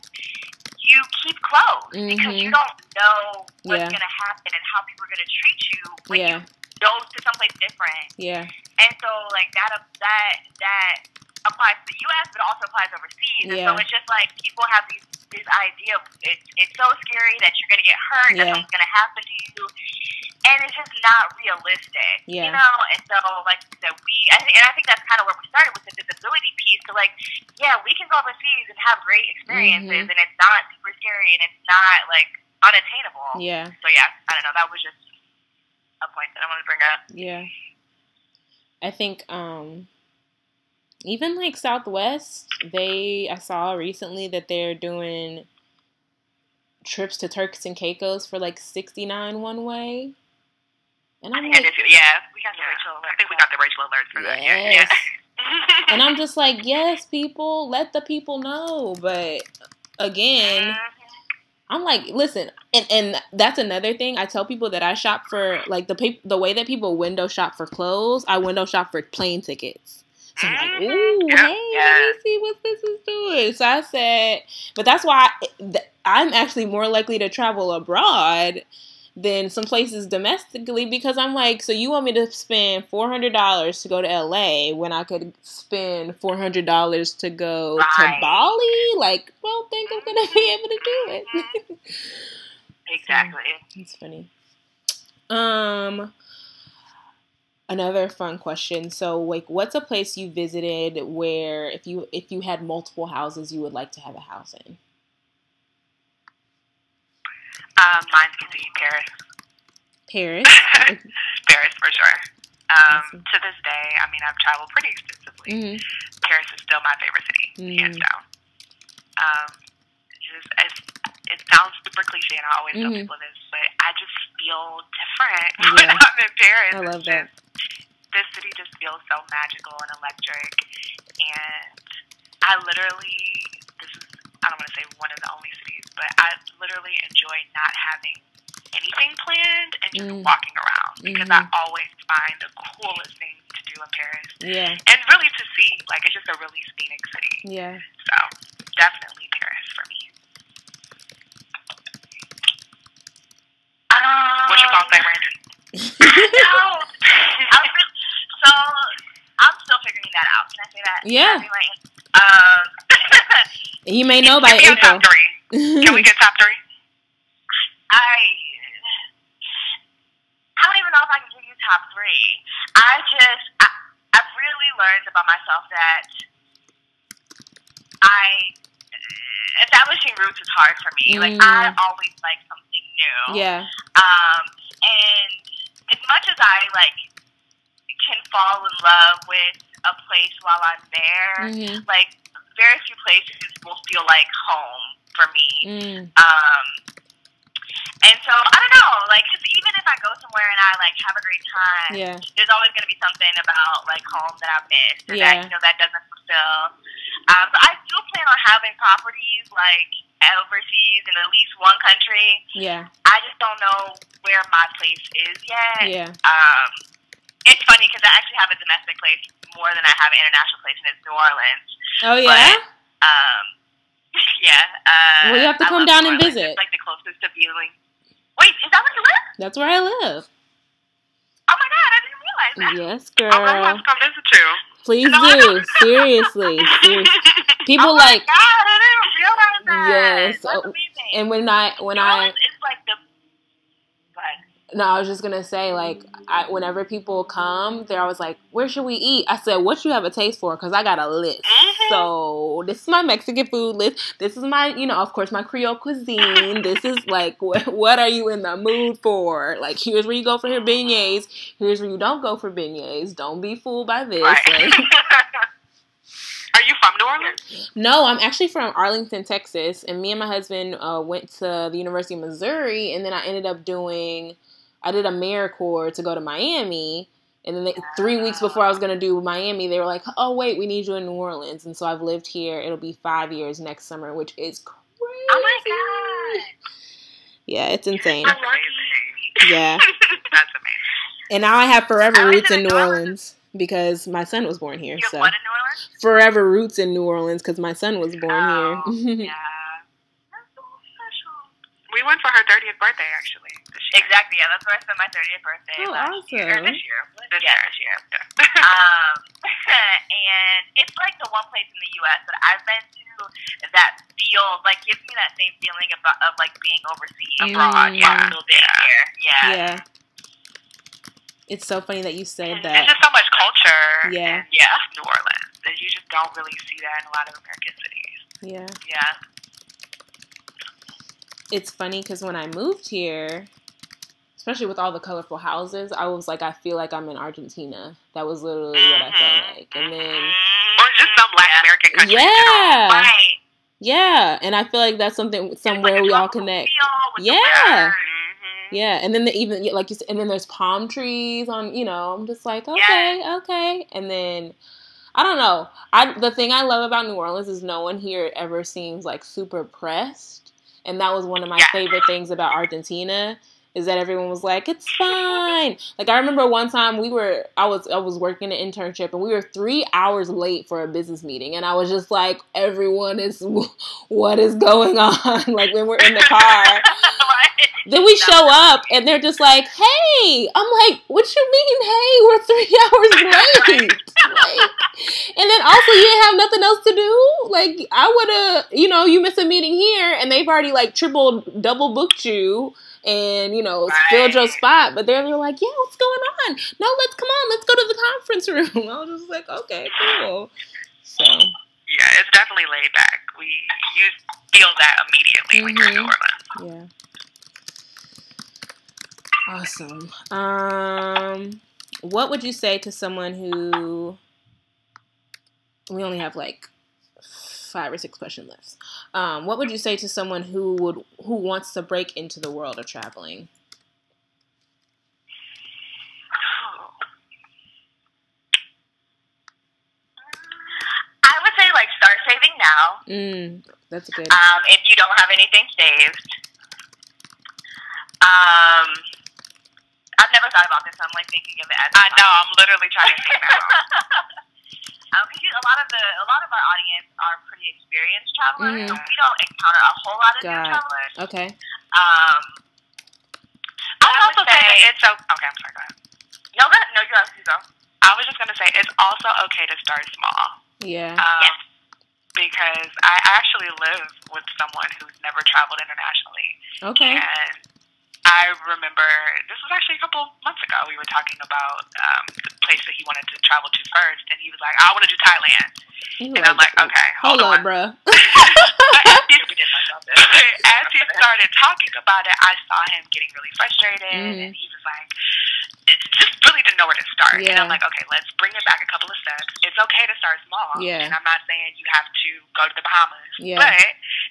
you keep close because you don't know what's going to happen and how people are going to treat you when you go to someplace different. Yeah. And so, like, that applies to the U.S., but also applies overseas. And so it's just, like, people have this idea of it's so scary that you're going to get hurt, that something's going to happen to you. And it's just not realistic, you know? And so, like, I think that's kind of where we started with the visibility piece. So, like, we can go overseas and have great experiences, and it's not super scary, and it's not, like, unattainable. Yeah. So, I don't know. That was just a point that I wanted to bring up. Yeah. I think even, like, Southwest, I saw recently that they're doing trips to Turks and Caicos for, like, $69 one way. And I'm like, we got the Rachel alert. I think we got the Rachel alert for that. Yeah. And I'm just like, yes, people, let the people know. But again, I'm like, listen, and that's another thing. I tell people that I shop for, like, the way that people window shop for clothes, I window shop for plane tickets. So I'm like, ooh, let me see what this is doing. So I said, but that's why I'm actually more likely to travel abroad than some places domestically, because I'm like, so you want me to spend $400 to go to LA when I could spend $400 to go to Bali? Like, I don't think I'm going to be able to do it. Exactly. It's funny. Another fun question. So, like, what's a place you visited where if you had multiple houses, you would like to have a house in? Mine's going to be Paris. Paris? Paris, for sure. To this day, I mean, I've traveled pretty extensively. Paris is still my favorite city, hands down. It sounds super cliche, and I always tell people this, but I just feel different when I'm in Paris. I love that. This city just feels so magical and electric, and I don't want to say one of the only cities, but I literally enjoy not having anything planned and just walking around because I always find the coolest things to do in Paris. Yeah. And really to see. Like, it's just a really scenic city. Yeah. So, definitely Paris for me. What's your thoughts on Randy? So, I'm still figuring that out. Can I say that? Yeah. You may know by April. Can we get top three? I don't even know if I can give you top three. I've really learned about myself that establishing roots is hard for me. Like, I always like something new. Yeah. And as much as I, like, can fall in love with a place while I'm there. Mm-hmm. Like, very few places will feel like home for me. Mm. And so, I don't know, like, because even if I go somewhere and I, like, have a great time, yeah. there's always going to be something about, like, home that I missed or yeah. that, you know, that doesn't fulfill. But I do plan on having properties, like, overseas in at least one country. Yeah. I just don't know where my place is yet. Yeah. It's funny because I actually have a domestic place more than I have an international place, and it's New Orleans. Oh, yeah? But, yeah. Well, you have to come down and visit. It's, like, the closest to feeling. Wait, is that where you live? That's where I live. Oh my God, I didn't realize that. Yes, girl. I'm gonna have to come visit you. Please do. Seriously. People like. Oh my God, I didn't realize that. Yes. That's amazing. And when I it's like the. No, I was just gonna say, like, whenever people come, they're always like, "Where should we eat?" I said, "What you have a taste for?" Because I got a list. Mm-hmm. So this is my Mexican food list. This is my, you know, of course, my Creole cuisine. This is like, what are you in the mood for? Like, here's where you go for your beignets. Here's where you don't go for beignets. Don't be fooled by this. Right. Like, are you from New Orleans? No, I'm actually from Arlington, Texas, and me and my husband went to the University of Missouri, and then I ended up doing. I did AmeriCorps to go to Miami, and then 3 weeks before I was going to do Miami, they were like, oh, wait, we need you in New Orleans. And so I've lived here. It'll be 5 years next summer, which is crazy. Oh, my God. Yeah, it's insane. That's amazing. Yeah. That's amazing. And now I have forever roots in New Orleans because my son was born here. You have what in New Orleans? Forever roots in New Orleans because my son was born here. Yeah. We went for her 30th birthday, actually. Exactly, yeah. That's where I spent my 30th birthday. Oh, awesome. This year. Yeah. And it's like the one place in the U.S. that I've been to that feels like gives me that same feeling of like being overseas abroad. Yeah. Yeah. It's so funny that you said that. There's just so much culture. Yeah. Yeah. New Orleans, that you just don't really see that in a lot of American cities. Yeah. Yeah. It's funny because when I moved here, especially with all the colorful houses, I was like, I feel like I'm in Argentina. That was literally what I felt like. And then, or just some Latin American country. Yeah. Right. Yeah. And I feel like that's something, somewhere like we all connect. Yeah. Yeah. And then even, like you said, and then there's palm trees on, you know, I'm just like, okay, okay. And then, I don't know. The thing I love about New Orleans is no one here ever seems like super pressed. And that was one of my favorite things about Argentina is that everyone was like, it's fine. Like, I remember one time I was working an internship and we were 3 hours late for a business meeting. And I was just like, what is going on? Like, when we're in the car. Then we show up and they're just like, hey. I'm like, what you mean, hey? We're 3 hours late. Like, and then also you didn't have nothing else to do. Like, I would have, you know, you miss a meeting here and they've already like double booked you and, you know, filled your spot. But they're like, yeah, what's going on? No, let's go to the conference room. I was just like, okay, cool. So. Yeah, it's definitely laid back. You feel that immediately when you're in New Orleans. Yeah. Awesome. What would you say to someone who, we only have like 5 or 6 questions left. What would you say to someone who wants to break into the world of traveling? I would say, like, start saving now. That's good. If you don't have anything saved. I've never thought about this. So I'm like thinking of it. I know. I'm literally trying to think about it. A lot of our audience are pretty experienced travelers, so we don't encounter a whole lot of new travelers. Okay. I would also say that it's okay. I'm sorry. Go ahead. No, you have to go. I was just gonna say it's also okay to start small. Yeah. Yes. Because I actually live with someone who's never traveled internationally. Okay. And I remember, this was actually a couple months ago, we were talking about the place that he wanted to travel to first, and he was like, I want to do Thailand. And I'm like, okay, hold on, bro. As he started talking about it, I saw him getting really frustrated, and he was like, it's just really didn't know where to start. Yeah. And I'm like, okay, let's bring it back a couple of steps. It's okay to start small. Yeah. And I'm not saying you have to go to the Bahamas. Yeah. But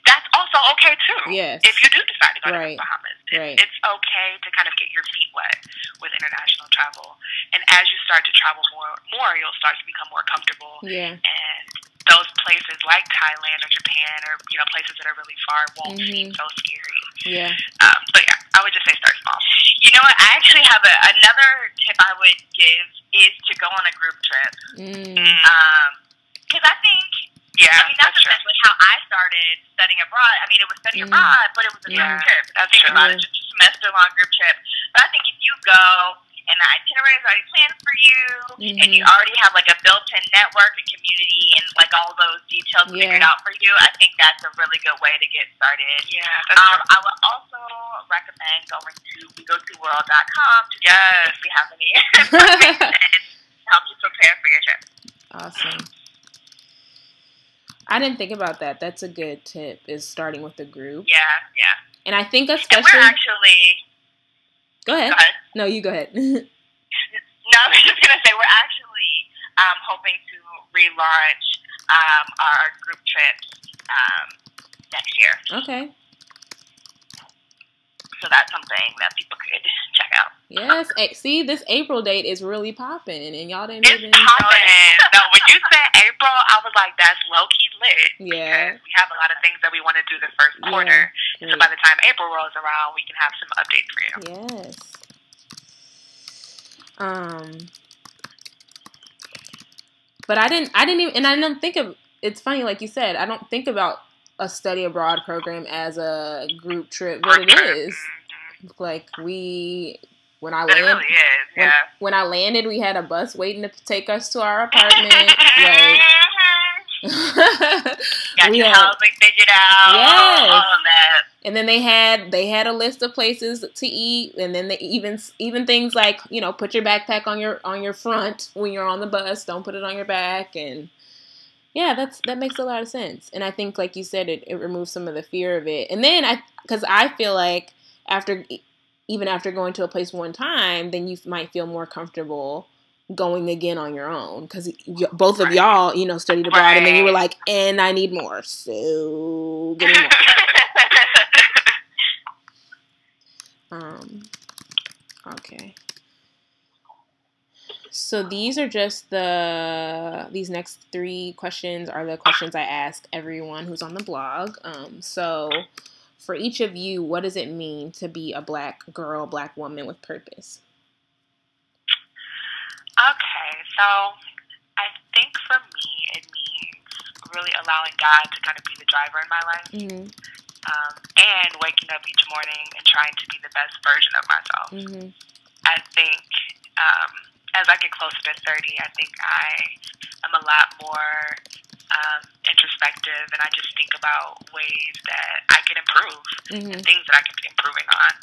that's also okay, too. Yes. If you do decide to go to the Bahamas. It's okay to kind of get your feet wet with international travel. And as you start to travel more, you'll start to become more comfortable. Yeah. And those places like Thailand or Japan or, you know, places that are really far won't seem so scary. Yeah. So, yeah, I would just say start small. You know what? I actually have another tip I would give is to go on a group trip. Because I think, I mean, that's essentially how I started studying abroad. I mean, it was studying abroad, but it was a group trip. I think about it, just a semester-long group trip. But I think if you go and the itinerary is already planned for you, and you already have, like, a built-in network and community and, like, all those details figured out for you, I think that's a really good way to get started. Yeah, I would also recommend going to WeGoToWorld.com to see if we have any information to help you prepare for your trip. Awesome. I didn't think about that. That's a good tip, is starting with a group. Yeah, yeah. And I think especially... And we're actually... Go ahead. Go ahead. No, you go ahead. No, I was just going to say we're actually hoping to relaunch our group trips next year. Okay. So that's something that people could check out. Yes. See, this April date is really popping, and y'all didn't even... It's popping. No, when you said April, I was like, that's low-key lit. Yeah. Because we have a lot of things that we want to do the first quarter. Yeah. So by the time April rolls around, we can have some updates for you. Yes. But I didn't even... And I didn't think of... It's funny, like you said, I don't think about a study abroad program as a group trip, but it is. Like, when I landed, we had a bus waiting to take us to our apartment. Like, got your housing figured out. Yes. All of that. And then they had a list of places to eat, and then they even things like, you know, put your backpack on your front when you're on the bus. Don't put it on your back. And yeah, that makes a lot of sense. And I think, like you said, it removes some of the fear of it. And then because I feel like even after going to a place one time, then you might feel more comfortable going again on your own, because both of y'all, you know, studied abroad, and then you were like, and I need more, so give me more. Okay. So these are just these next three questions are the questions I ask everyone who's on the blog. So for each of you, what does it mean to be a Black girl, Black woman with purpose? Okay, so I think for me it means really allowing God to kind of be the driver in my life. And waking up each morning and trying to be the best version of myself. I think... as I get closer to 30, I think I am a lot more introspective, and I just think about ways that I can improve and things that I can be improving on.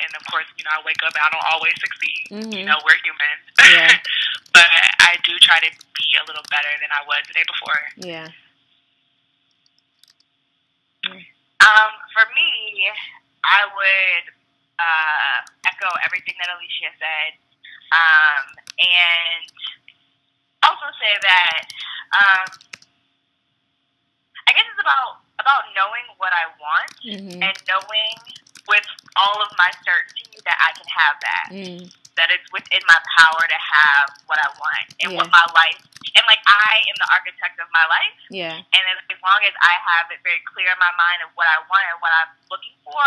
And, of course, you know, I wake up and I don't always succeed. You know, we're human. Yeah. But I do try to be a little better than I was the day before. Yeah. For me, I would echo everything that Alicia said. And also say that, I guess it's about knowing what I want and knowing with all of my certainty that I can have that, that it's within my power to have what I want and what my life, and like I am the architect of my life. Yeah. And as long as I have it very clear in my mind of what I want and what I'm looking for,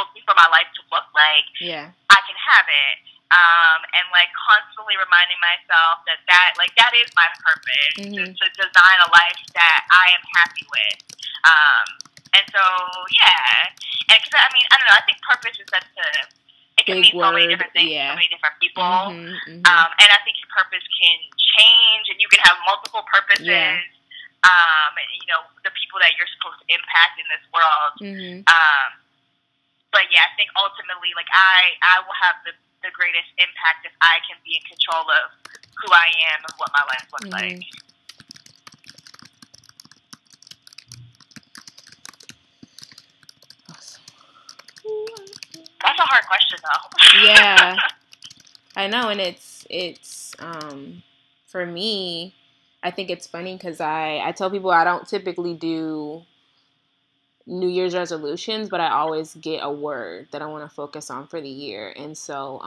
looking for my life to look like, I can have it. And like constantly reminding myself that is my purpose, to design a life that I am happy with. And so, yeah. And cause, I mean, I don't know, I think purpose is such a, it can mean so many different things, so many different people. And I think your purpose can change, and you can have multiple purposes. And, you know, the people that you're supposed to impact in this world. But yeah, I think ultimately, like I will have the greatest impact if I can be in control of who I am and what my life looks like. Awesome. That's a hard question, though. Yeah. I know, and it's for me, I think it's funny because I tell people I don't typically do New Year's resolutions, but I always get a word that I want to focus on for the year. And so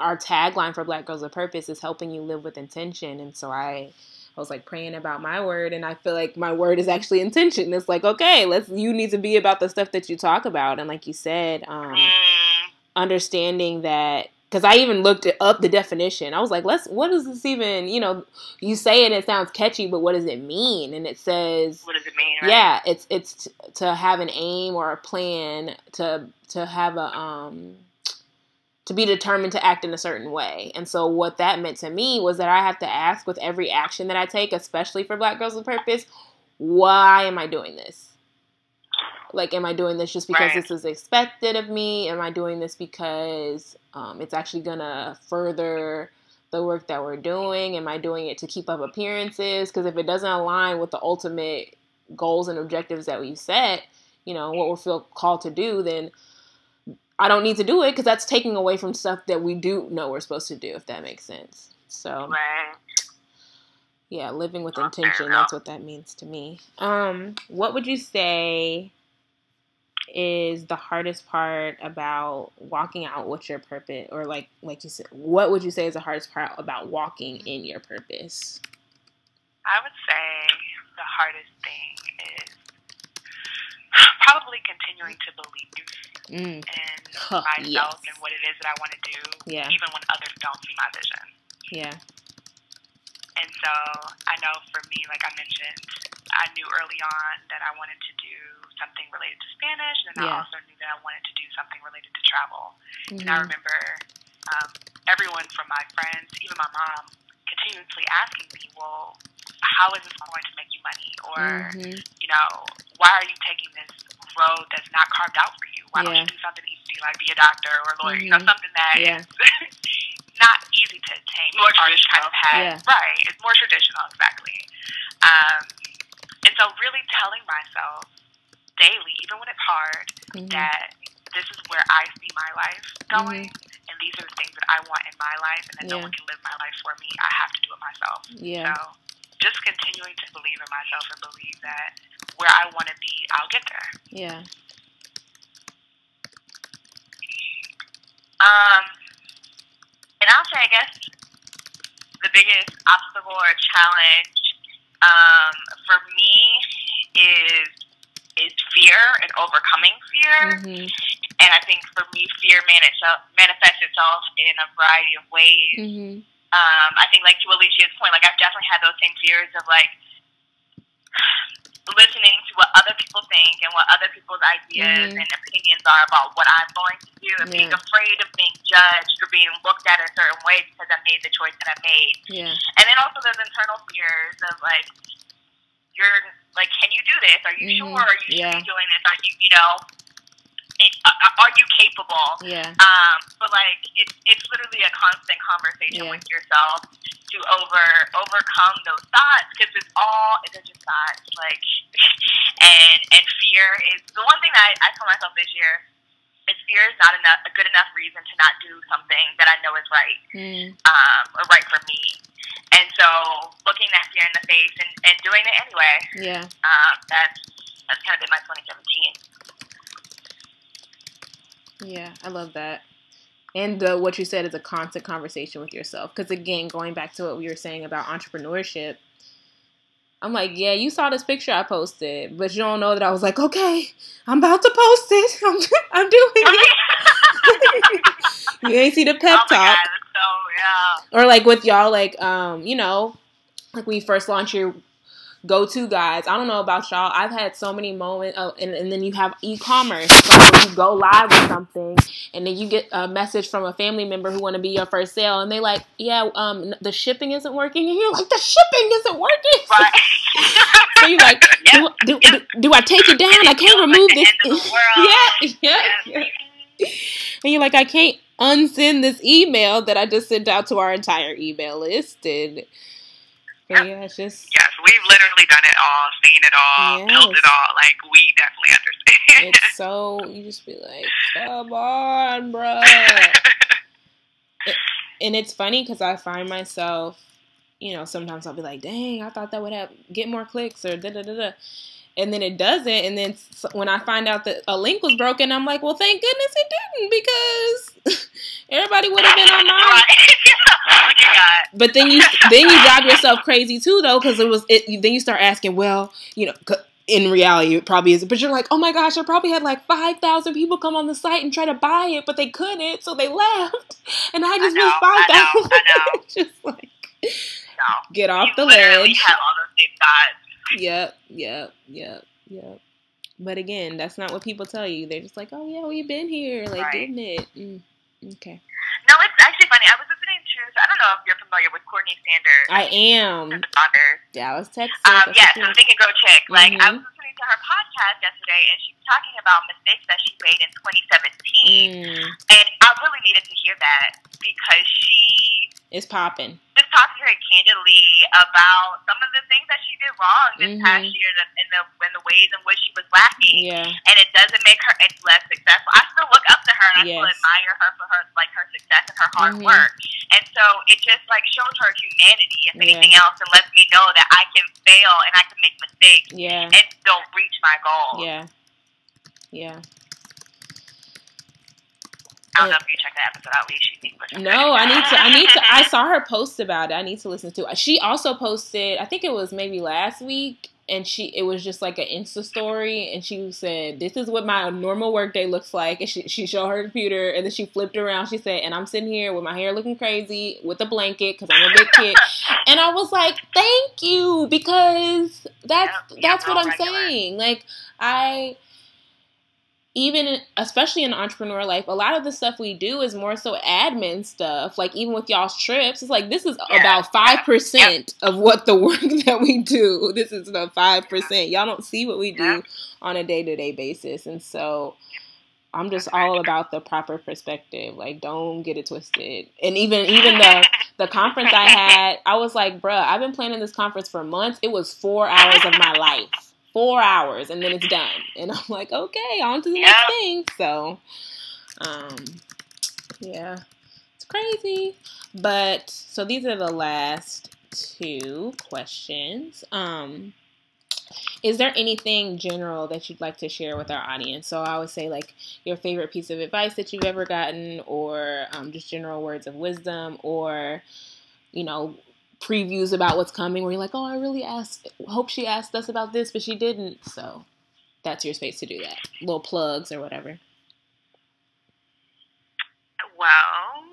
our tagline for Black Girls with Purpose is helping you live with intention. And so I was like praying about my word, and I feel like my word is actually intention. It's like, okay, you need to be about the stuff that you talk about. And like you said, understanding that, because I even looked up the definition. I was like, what is this even, you know, you say it, it sounds catchy, but what does it mean? And it says, what does it mean? Right? Yeah, it's to have an aim or a plan, to have a, to be determined to act in a certain way. And so what that meant to me was that I have to ask with every action that I take, especially for Black Girls with Purpose, why am I doing this? Like, am I doing this just because this is expected of me? Am I doing this because it's actually going to further the work that we're doing? Am I doing it to keep up appearances? Because if it doesn't align with the ultimate goals and objectives that we've set, you know, what we feel called to do, then I don't need to do it, because that's taking away from stuff that we do know we're supposed to do, if that makes sense. So, yeah, living with intention, that's what that means to me. What would you say is the hardest part about walking out with your purpose, or like you said, what would you say is the hardest part about walking in your purpose? I would say the hardest thing is probably continuing to believe in myself and what it is that I want to do, even when others don't see my vision. Yeah. And so I know for me, like I mentioned, I knew early on that I wanted to do something related to Spanish, and I also knew that I wanted to do something related to travel. Mm-hmm. And I remember everyone from my friends, even my mom, continuously asking me, well, how is this going to make you money? Or, you know, why are you taking this road that's not carved out for you? Why don't you do something easy, like be a doctor or a lawyer, you know, something that is not easy to attain. More traditional. Kind of had, right, it's more traditional, exactly. And so really telling myself daily, even when it's hard, that this is where I see my life going, and these are the things that I want in my life, and that no one can live my life for me. I have to do it myself. Yeah. So just continuing to believe in myself and believe that where I want to be, I'll get there. Yeah. And I'll say, I guess, the biggest obstacle or challenge for me is fear and overcoming fear. And I think for me, fear manifests itself in a variety of ways. I think, like, to Alicia's point, like, I've definitely had those same fears of, like, listening to what other people think and what other people's ideas and opinions are about what I'm going to do, and being afraid of being judged or being looked at a certain way because I made the choice that I made. And then also those internal fears of, like, you're, like, can you do this? Are you sure? Are you should be doing this? Are you, you know, are you capable? But, like, it's literally a constant conversation with yourself to overcome those thoughts, because it's just thoughts, like, and fear is the one thing that I told myself this year is fear is not enough, a good enough reason to not do something that I know is right or right for me. And so looking that fear in the face and doing it anyway. Yeah. That's kind of been my 2017. Yeah, I love that. And what you said is a constant conversation with yourself. Because, again, going back to what we were saying about entrepreneurship, I'm like, yeah, you saw this picture I posted, but you don't know that I was like, okay, I'm about to post it. I'm doing it. You ain't see the pep talk. God, so, yeah. Or, like, with y'all, like, you know, like when you first launch your go-to guys. I don't know about y'all. I've had so many moments. Oh, and then you have e-commerce. So when you go live with something, and then you get a message from a family member who want to be your first sale, and they like, yeah, the shipping isn't working. And you're like, the shipping isn't working. Right. So you're like, do I take it down? I can't remove like this. Yeah. And you're like, I can't unsend this email that I just sent out to our entire email list. And yeah, it's just... Yes, we've literally done it all, seen it all, built it all. Like, we definitely understand. It's so... You just be like, come on, bro. And it's funny because I find myself, you know, sometimes I'll be like, dang, I thought that would have get more clicks or da-da-da-da. And then it doesn't. And then when I find out that a link was broken, I'm like, well, thank goodness it didn't, because everybody would have been on mine. But then you drive yourself crazy too, though, because then you start asking, well, you know, in reality it probably isn't. But you're like, oh my gosh, I probably had like 5,000 people come on the site and try to buy it, but they couldn't, so they left, and I just missed 5,000. I know. Just like, no, get off the ledge. Had all those big thoughts. Yep. But again, that's not what people tell you. They're just like, oh, yeah, we've been here, like, right. Didn't it? Okay. No, it's actually funny. I was listening to, I don't know if you're familiar with Courtney Sanders. I am. Dallas, Texas. Yeah, so they can go check. Like, I was listening to her podcast yesterday, and she's talking about mistakes that she made in 2017. And I really needed to hear that because she is popping. Just talked to her candidly about some of the things that she did wrong this past year and the ways in which she was lacking. Yeah. And it doesn't make her any less successful. I still look up to her and I still admire her for her, like, her success and her hard work. And so it just, like, shows her humanity, if anything else, and lets me know that I can fail and I can make mistakes and still reach my goal. Yeah. I don't know if you checked that episode out. No, I need to. I saw her post about it. I need to listen to it. She also posted, I think it was maybe last week, and it was just like an Insta story, and she said, "This is what my normal workday looks like." And she showed her computer, and then she flipped around. She said, "And I'm sitting here with my hair looking crazy with a blanket because I'm a big kid." And I was like, "Thank you," because that's what I'm saying. Like even, especially in entrepreneur life, a lot of the stuff we do is more so admin stuff. Like, even with y'all's trips, it's like, this is about 5% of what the work that we do. This is the 5%. Y'all don't see what we do on a day-to-day basis. And so I'm just all about the proper perspective. Like, don't get it twisted. And even the conference I had, I was like, bruh, I've been planning this conference for months. It was 4 hours of my life. 4 hours, and then it's done. And I'm like, okay, on to the next thing. So, yeah, it's crazy. But, so these are the last two questions. Is there anything general that you'd like to share with our audience? So I always say, like, your favorite piece of advice that you've ever gotten, or just general words of wisdom, or, you know, previews about what's coming where you're like, oh, I really hope she asked us about this, but she didn't. So that's your space to do that. Little plugs or whatever. Well,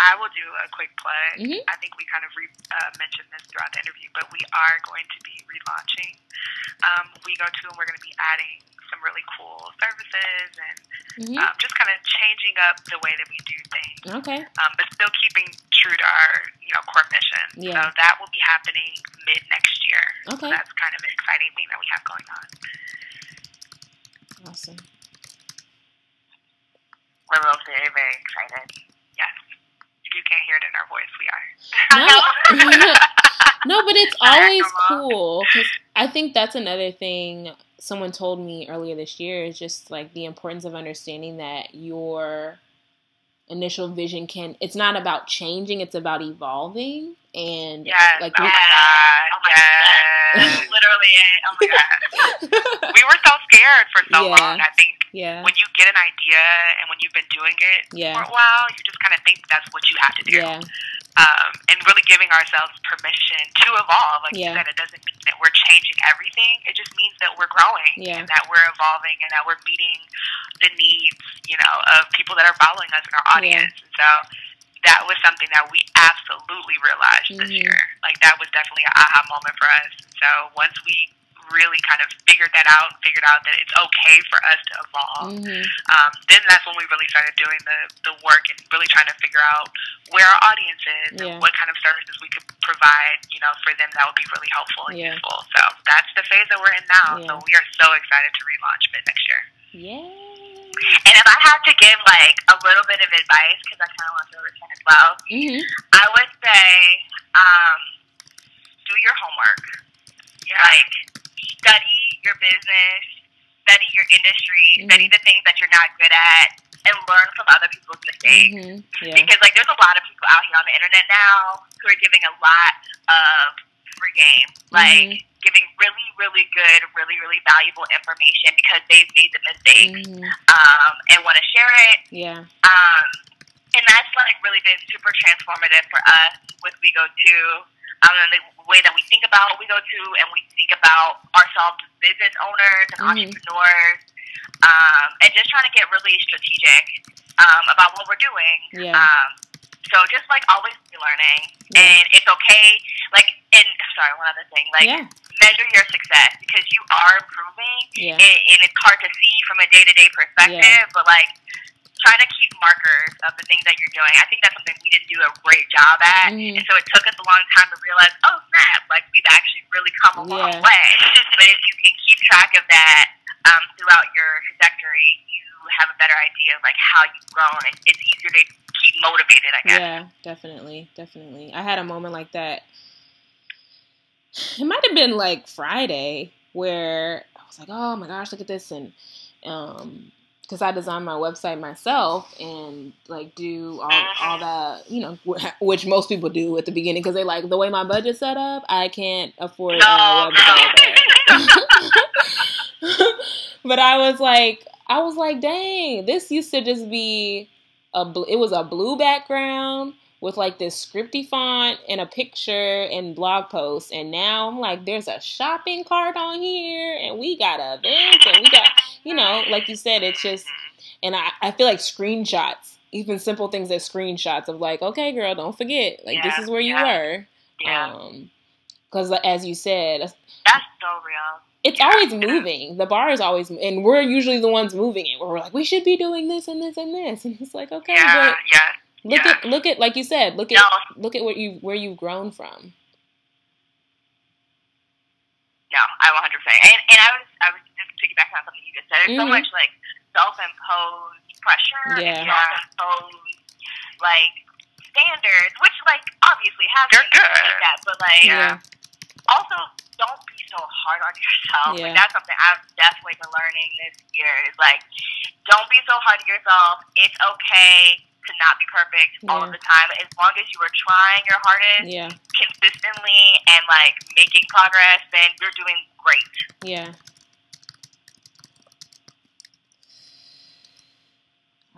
I will do a quick plug. I think we kind of mentioned this throughout the interview, but we are going to be relaunching WeGoTo, and we're going to be adding some really cool services and just kind of changing up the way that we do things. Okay. But still keeping true to our, you know, core mission. Yeah. So that will be happening mid next year. Okay. So that's kind of an exciting thing that we have going on. Awesome. We're both very, very excited. Yes. If you can't hear it in our voice, we are. No, but it's always cool, because I think that's another thing someone told me earlier this year, is just like the importance of understanding that your initial vision it's not about changing, it's about evolving. And like, literally, oh my God. We were so scared for so long. I think when you get an idea and when you've been doing it for a while, you just kind of think that's what you have to do. Yeah. And really giving ourselves permission to evolve. Like you said, it doesn't mean that we're changing everything. It just means that we're growing and that we're evolving and that we're meeting the needs, you know, of people that are following us in our audience. And so that was something that we absolutely realized this year. Like, that was definitely an aha moment for us. So once we really kind of figured that out, figured out that it's okay for us to evolve, then that's when we really started doing the work and really trying to figure out where our audience is and what kind of services we could provide, you know, for them that would be really helpful and useful. So that's the phase that we're in now. So we are so excited to relaunch mid next year. And if I had to give, like, a little bit of advice, because I kind of want to return as well, I would say do your homework. Like, study your business, study your industry, study the things that you're not good at, and learn from other people's mistakes. Mm-hmm. Yeah. Because, like, there's a lot of people out here on the internet now who are giving a lot of free game. Like, mm-hmm. giving really, really good, really, really valuable information because they've made the mistakes mm-hmm. And want to share it. Yeah. And that's, like, really been super transformative for us with WeGoTo. And the way that we think about WeGoTo and we think about ourselves as business owners and mm-hmm. entrepreneurs, and just trying to get really strategic about what we're doing. Yeah. So just, like, always be learning. Yeah. And it's okay. Like, and sorry, one other thing. Like, yeah. measure your success because you are improving, yeah. and it's hard to see from a day-to-day perspective, yeah. but, like, try to keep markers of the things that you're doing. I think that's something we didn't do a great job at. Mm-hmm. And so it took us a long time to realize, oh, snap, like, we've actually really come a yeah. long way. But if you can keep track of that throughout your trajectory, you have a better idea of, like, how you've grown. And it's easier to keep motivated, I guess. Yeah, definitely, definitely. I had a moment like that. It might have been, like, Friday where I was like, oh, my gosh, look at this. And because I design my website myself and, like, do all that, you know, which most people do at the beginning because they're like, the way my budget's set up, I can't afford a website. But I was like, dang, this used to just be it was a blue background with, like, this scripty font and a picture and blog posts. And now I'm like, there's a shopping cart on here and we got events and we got... You know, like you said, it's just, and I feel like screenshots, even simple things as screenshots of, like, okay, girl, don't forget, like, this is where you were. Yeah. Because as you said, that's so real. It's always moving. The bar is always, and we're usually the ones moving it. Where we're like, we should be doing this and this and this, and it's like, okay, but look at, like you said, look at where you've grown from. No, I 100%. And I was just piggybacking on something you just said. There's mm-hmm. so much, like, self-imposed pressure and self-imposed, like, standards, which, like, obviously have to like that, but, like, also don't be so hard on yourself. Yeah. Like, that's something I've definitely been learning this year is, like, don't be so hard on yourself. It's okay to not be perfect all of the time, as long as you are trying your hardest consistently and, like, making progress, then you're doing great. Yeah.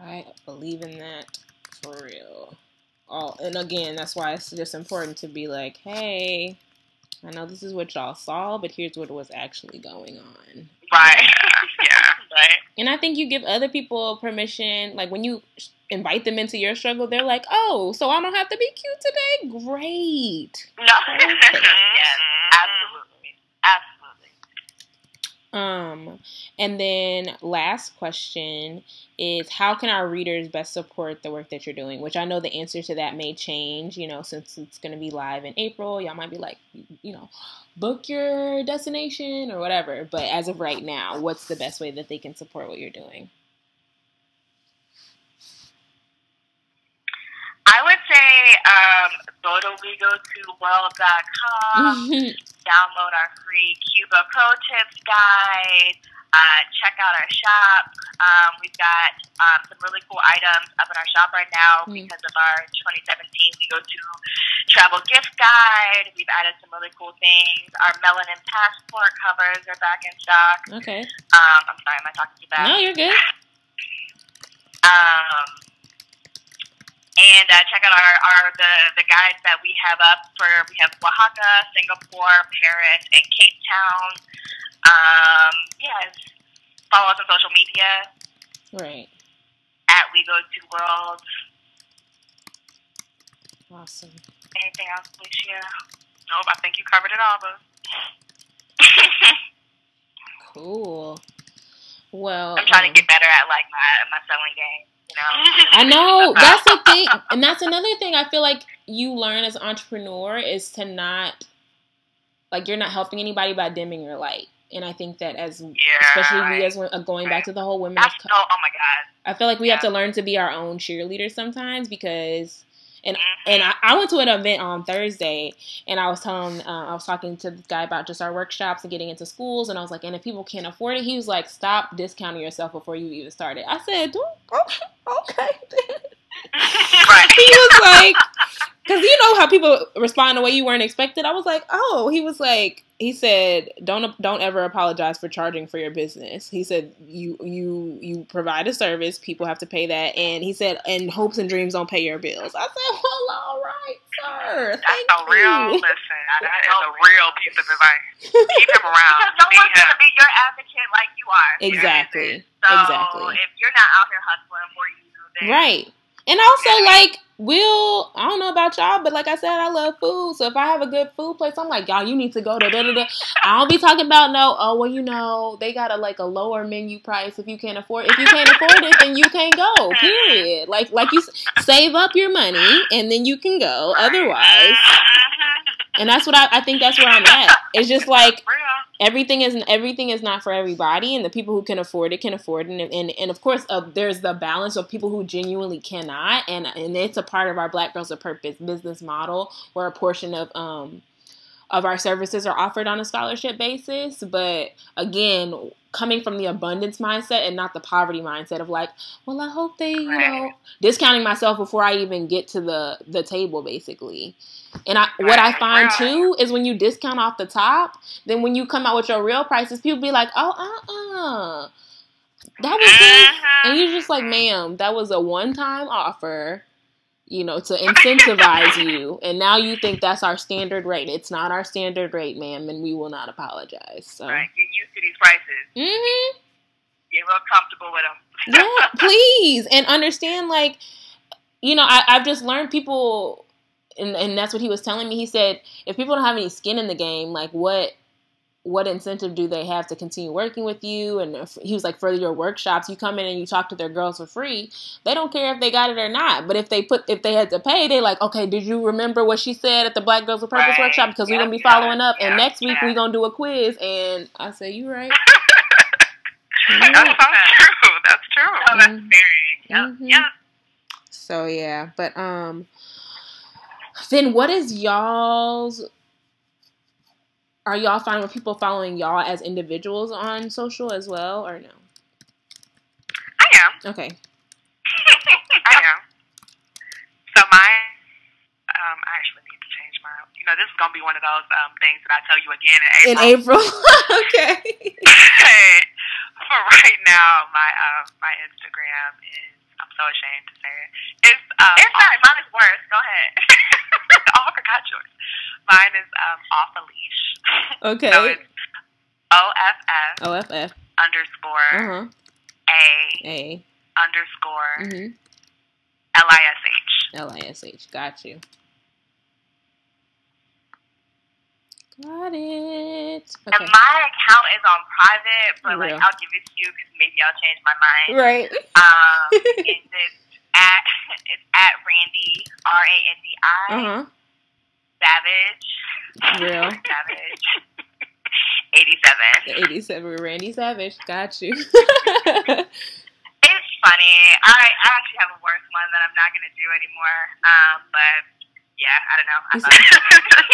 I believe in that for real. Oh, and again, that's why it's just important to be like, hey, I know this is what y'all saw, but here's what was actually going on. Right. Yeah. Right. And I think you give other people permission, like, when you invite them into your struggle, they're like, oh, so I don't have to be cute today? Great. No. Yes, absolutely. Absolutely. And then last question is, how can our readers best support the work that you're doing? Which I know the answer to that may change, you know, since it's going to be live in April. Y'all might be like, you know, book your destination or whatever. But as of right now, what's the best way that they can support what you're doing? I would say go to WeGoToWorld.com, download our free Cuba Pro Tips guide, check out our shop. We've got some really cool items up in our shop right now because of our 2017 WeGoTo Travel Gift Guide. We've added some really cool things. Our Melanin Passport covers are back in stock. Okay. I'm sorry, am I talking too fast? No, you're good. And check out the guides that we have up for. We have Oaxaca, Singapore, Paris, and Cape Town. Follow us on social media. Right. At WeGoToWorld. Awesome. Anything else, Alicia? Nope, I think you covered it all, boo. Cool. Well, I'm trying to get better at, like, my selling game. I know, that's the thing, and that's another thing I feel like you learn as an entrepreneur is to not, like, you're not helping anybody by dimming your light. And I think that as especially we as going back to the whole women, I feel like we have to learn to be our own cheerleaders sometimes, because And I went to an event on Thursday, and I was telling, I was talking to this guy about just our workshops and getting into schools, and I was like, and if people can't afford it, he was like, stop discounting yourself before you even start it. I said, okay. He was like, because you know how people respond the way you weren't expected. I was like, oh, he was like, he said, don't ever apologize for charging for your business. He said, you provide a service, people have to pay that. And he said, and hopes and dreams don't pay your bills. I said, well, all right, sir. That's a real, listen, that is a real piece of advice. Keep him around. Because no one's going to be your advocate like you are. Exactly. So exactly. If you're not out here hustling for you, then. Right. And also, like, I don't know about y'all, but like I said, I love food. So if I have a good food place, I'm like, y'all, you need to go to da-da-da. I don't be talking about they got a lower menu price. If you can't afford it, then you can't go, period. Like you save up your money, and then you can go otherwise. And that's what I think that's where I'm at. It's just like everything is not for everybody, and the people who can afford it can afford it. And of course, there's the balance of people who genuinely cannot. And it's a part of our Black Girls with Purpose business model, where a portion of our services are offered on a scholarship basis. But again, coming from the abundance mindset and not the poverty mindset of like, well, I hope they, discounting myself before I even get to the table, basically. And what I find too is when you discount off the top, then when you come out with your real prices, people be like, oh, that was this. And you're just like, ma'am, that was a one-time offer, to incentivize you. And now you think that's our standard rate. It's not our standard rate, ma'am, and we will not apologize. So. Right, get used to these prices. Mm-hmm. Get real comfortable with them. Yeah, please. And understand, I've just learned people... And that's what he was telling me. He said, if people don't have any skin in the game, what incentive do they have to continue working with you? And he was like, for your workshops, you come in and you talk to their girls for free. They don't care if they got it or not. But if they had to pay, they like, okay, did you remember what she said at the Black Girls with Purpose workshop? Because we're going to be following up. And next week, we're going to do a quiz. And I said, you right. That's so true. That's true. Oh, that's very, yeah. So, yeah. But, then what is y'all's, are y'all fine with people following y'all as individuals on social as well, or no? I am. Okay. I am. So I actually need to change my, this is going to be one of those things that I tell you again in April. In April? Okay. For right now, my Instagram is, I'm so ashamed to say it. It's not. Mine is worse. Go ahead. Oh, I forgot yours. Mine is off a leash. Okay. So it's OFF underscore A underscore LISH. Got you. Got it. Okay. And my account is on private, but I'll give it to you because maybe I'll change my mind. Right. It's at Randy RANDI Savage. Real. Savage. 87. The 87 Randy Savage. Got you. It's funny. I actually have a worse one that I'm not gonna do anymore. But. Yeah, I don't know.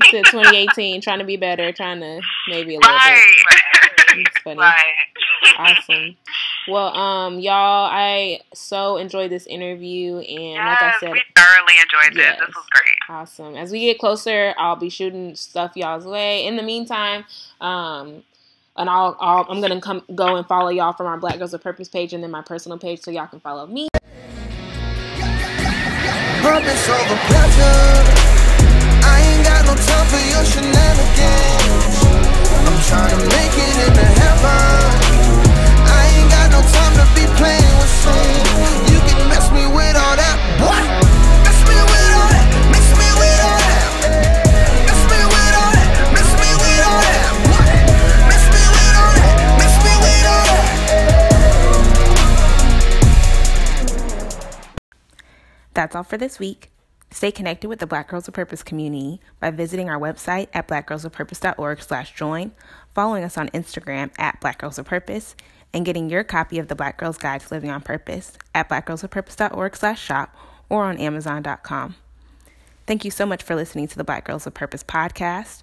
It's in 2018, trying to be better, trying to maybe a little bit. It's funny. Awesome. Well, y'all, I so enjoyed this interview, and like I said, we thoroughly enjoyed this. This was great. Awesome. As we get closer, I'll be shooting stuff y'all's way. In the meantime, and I'll I'm gonna go and follow y'all from our Black Girls with Purpose page and then my personal page, so y'all can follow me. Purpose over pleasure. I ain't got no time for your shenanigans. I'm trying to make it into heaven. I ain't got no time to be playing with scenes. You can mess me with all that, boy. Mess me with all that. Mess me with all that. Mess me with all that. Mess me with all that. Mess me with all that. Mess me with all that. That's all for this week. Stay connected with the Black Girls with Purpose community by visiting our website at blackgirlswithpurpose.org/join, following us on Instagram at Black Girls with Purpose, and getting your copy of the Black Girls Guide to Living on Purpose at blackgirlswithpurpose.org/shop or on Amazon.com. Thank you so much for listening to the Black Girls with Purpose podcast,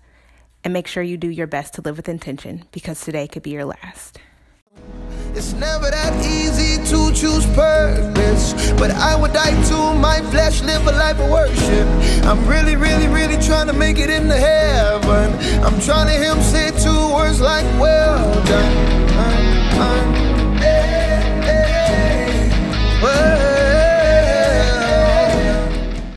and make sure you do your best to live with intention, because today could be your last. It's never that easy to choose purpose, but I would die to my flesh, live a life of worship. I'm really, really, really trying to make it into heaven. I'm trying to hear him say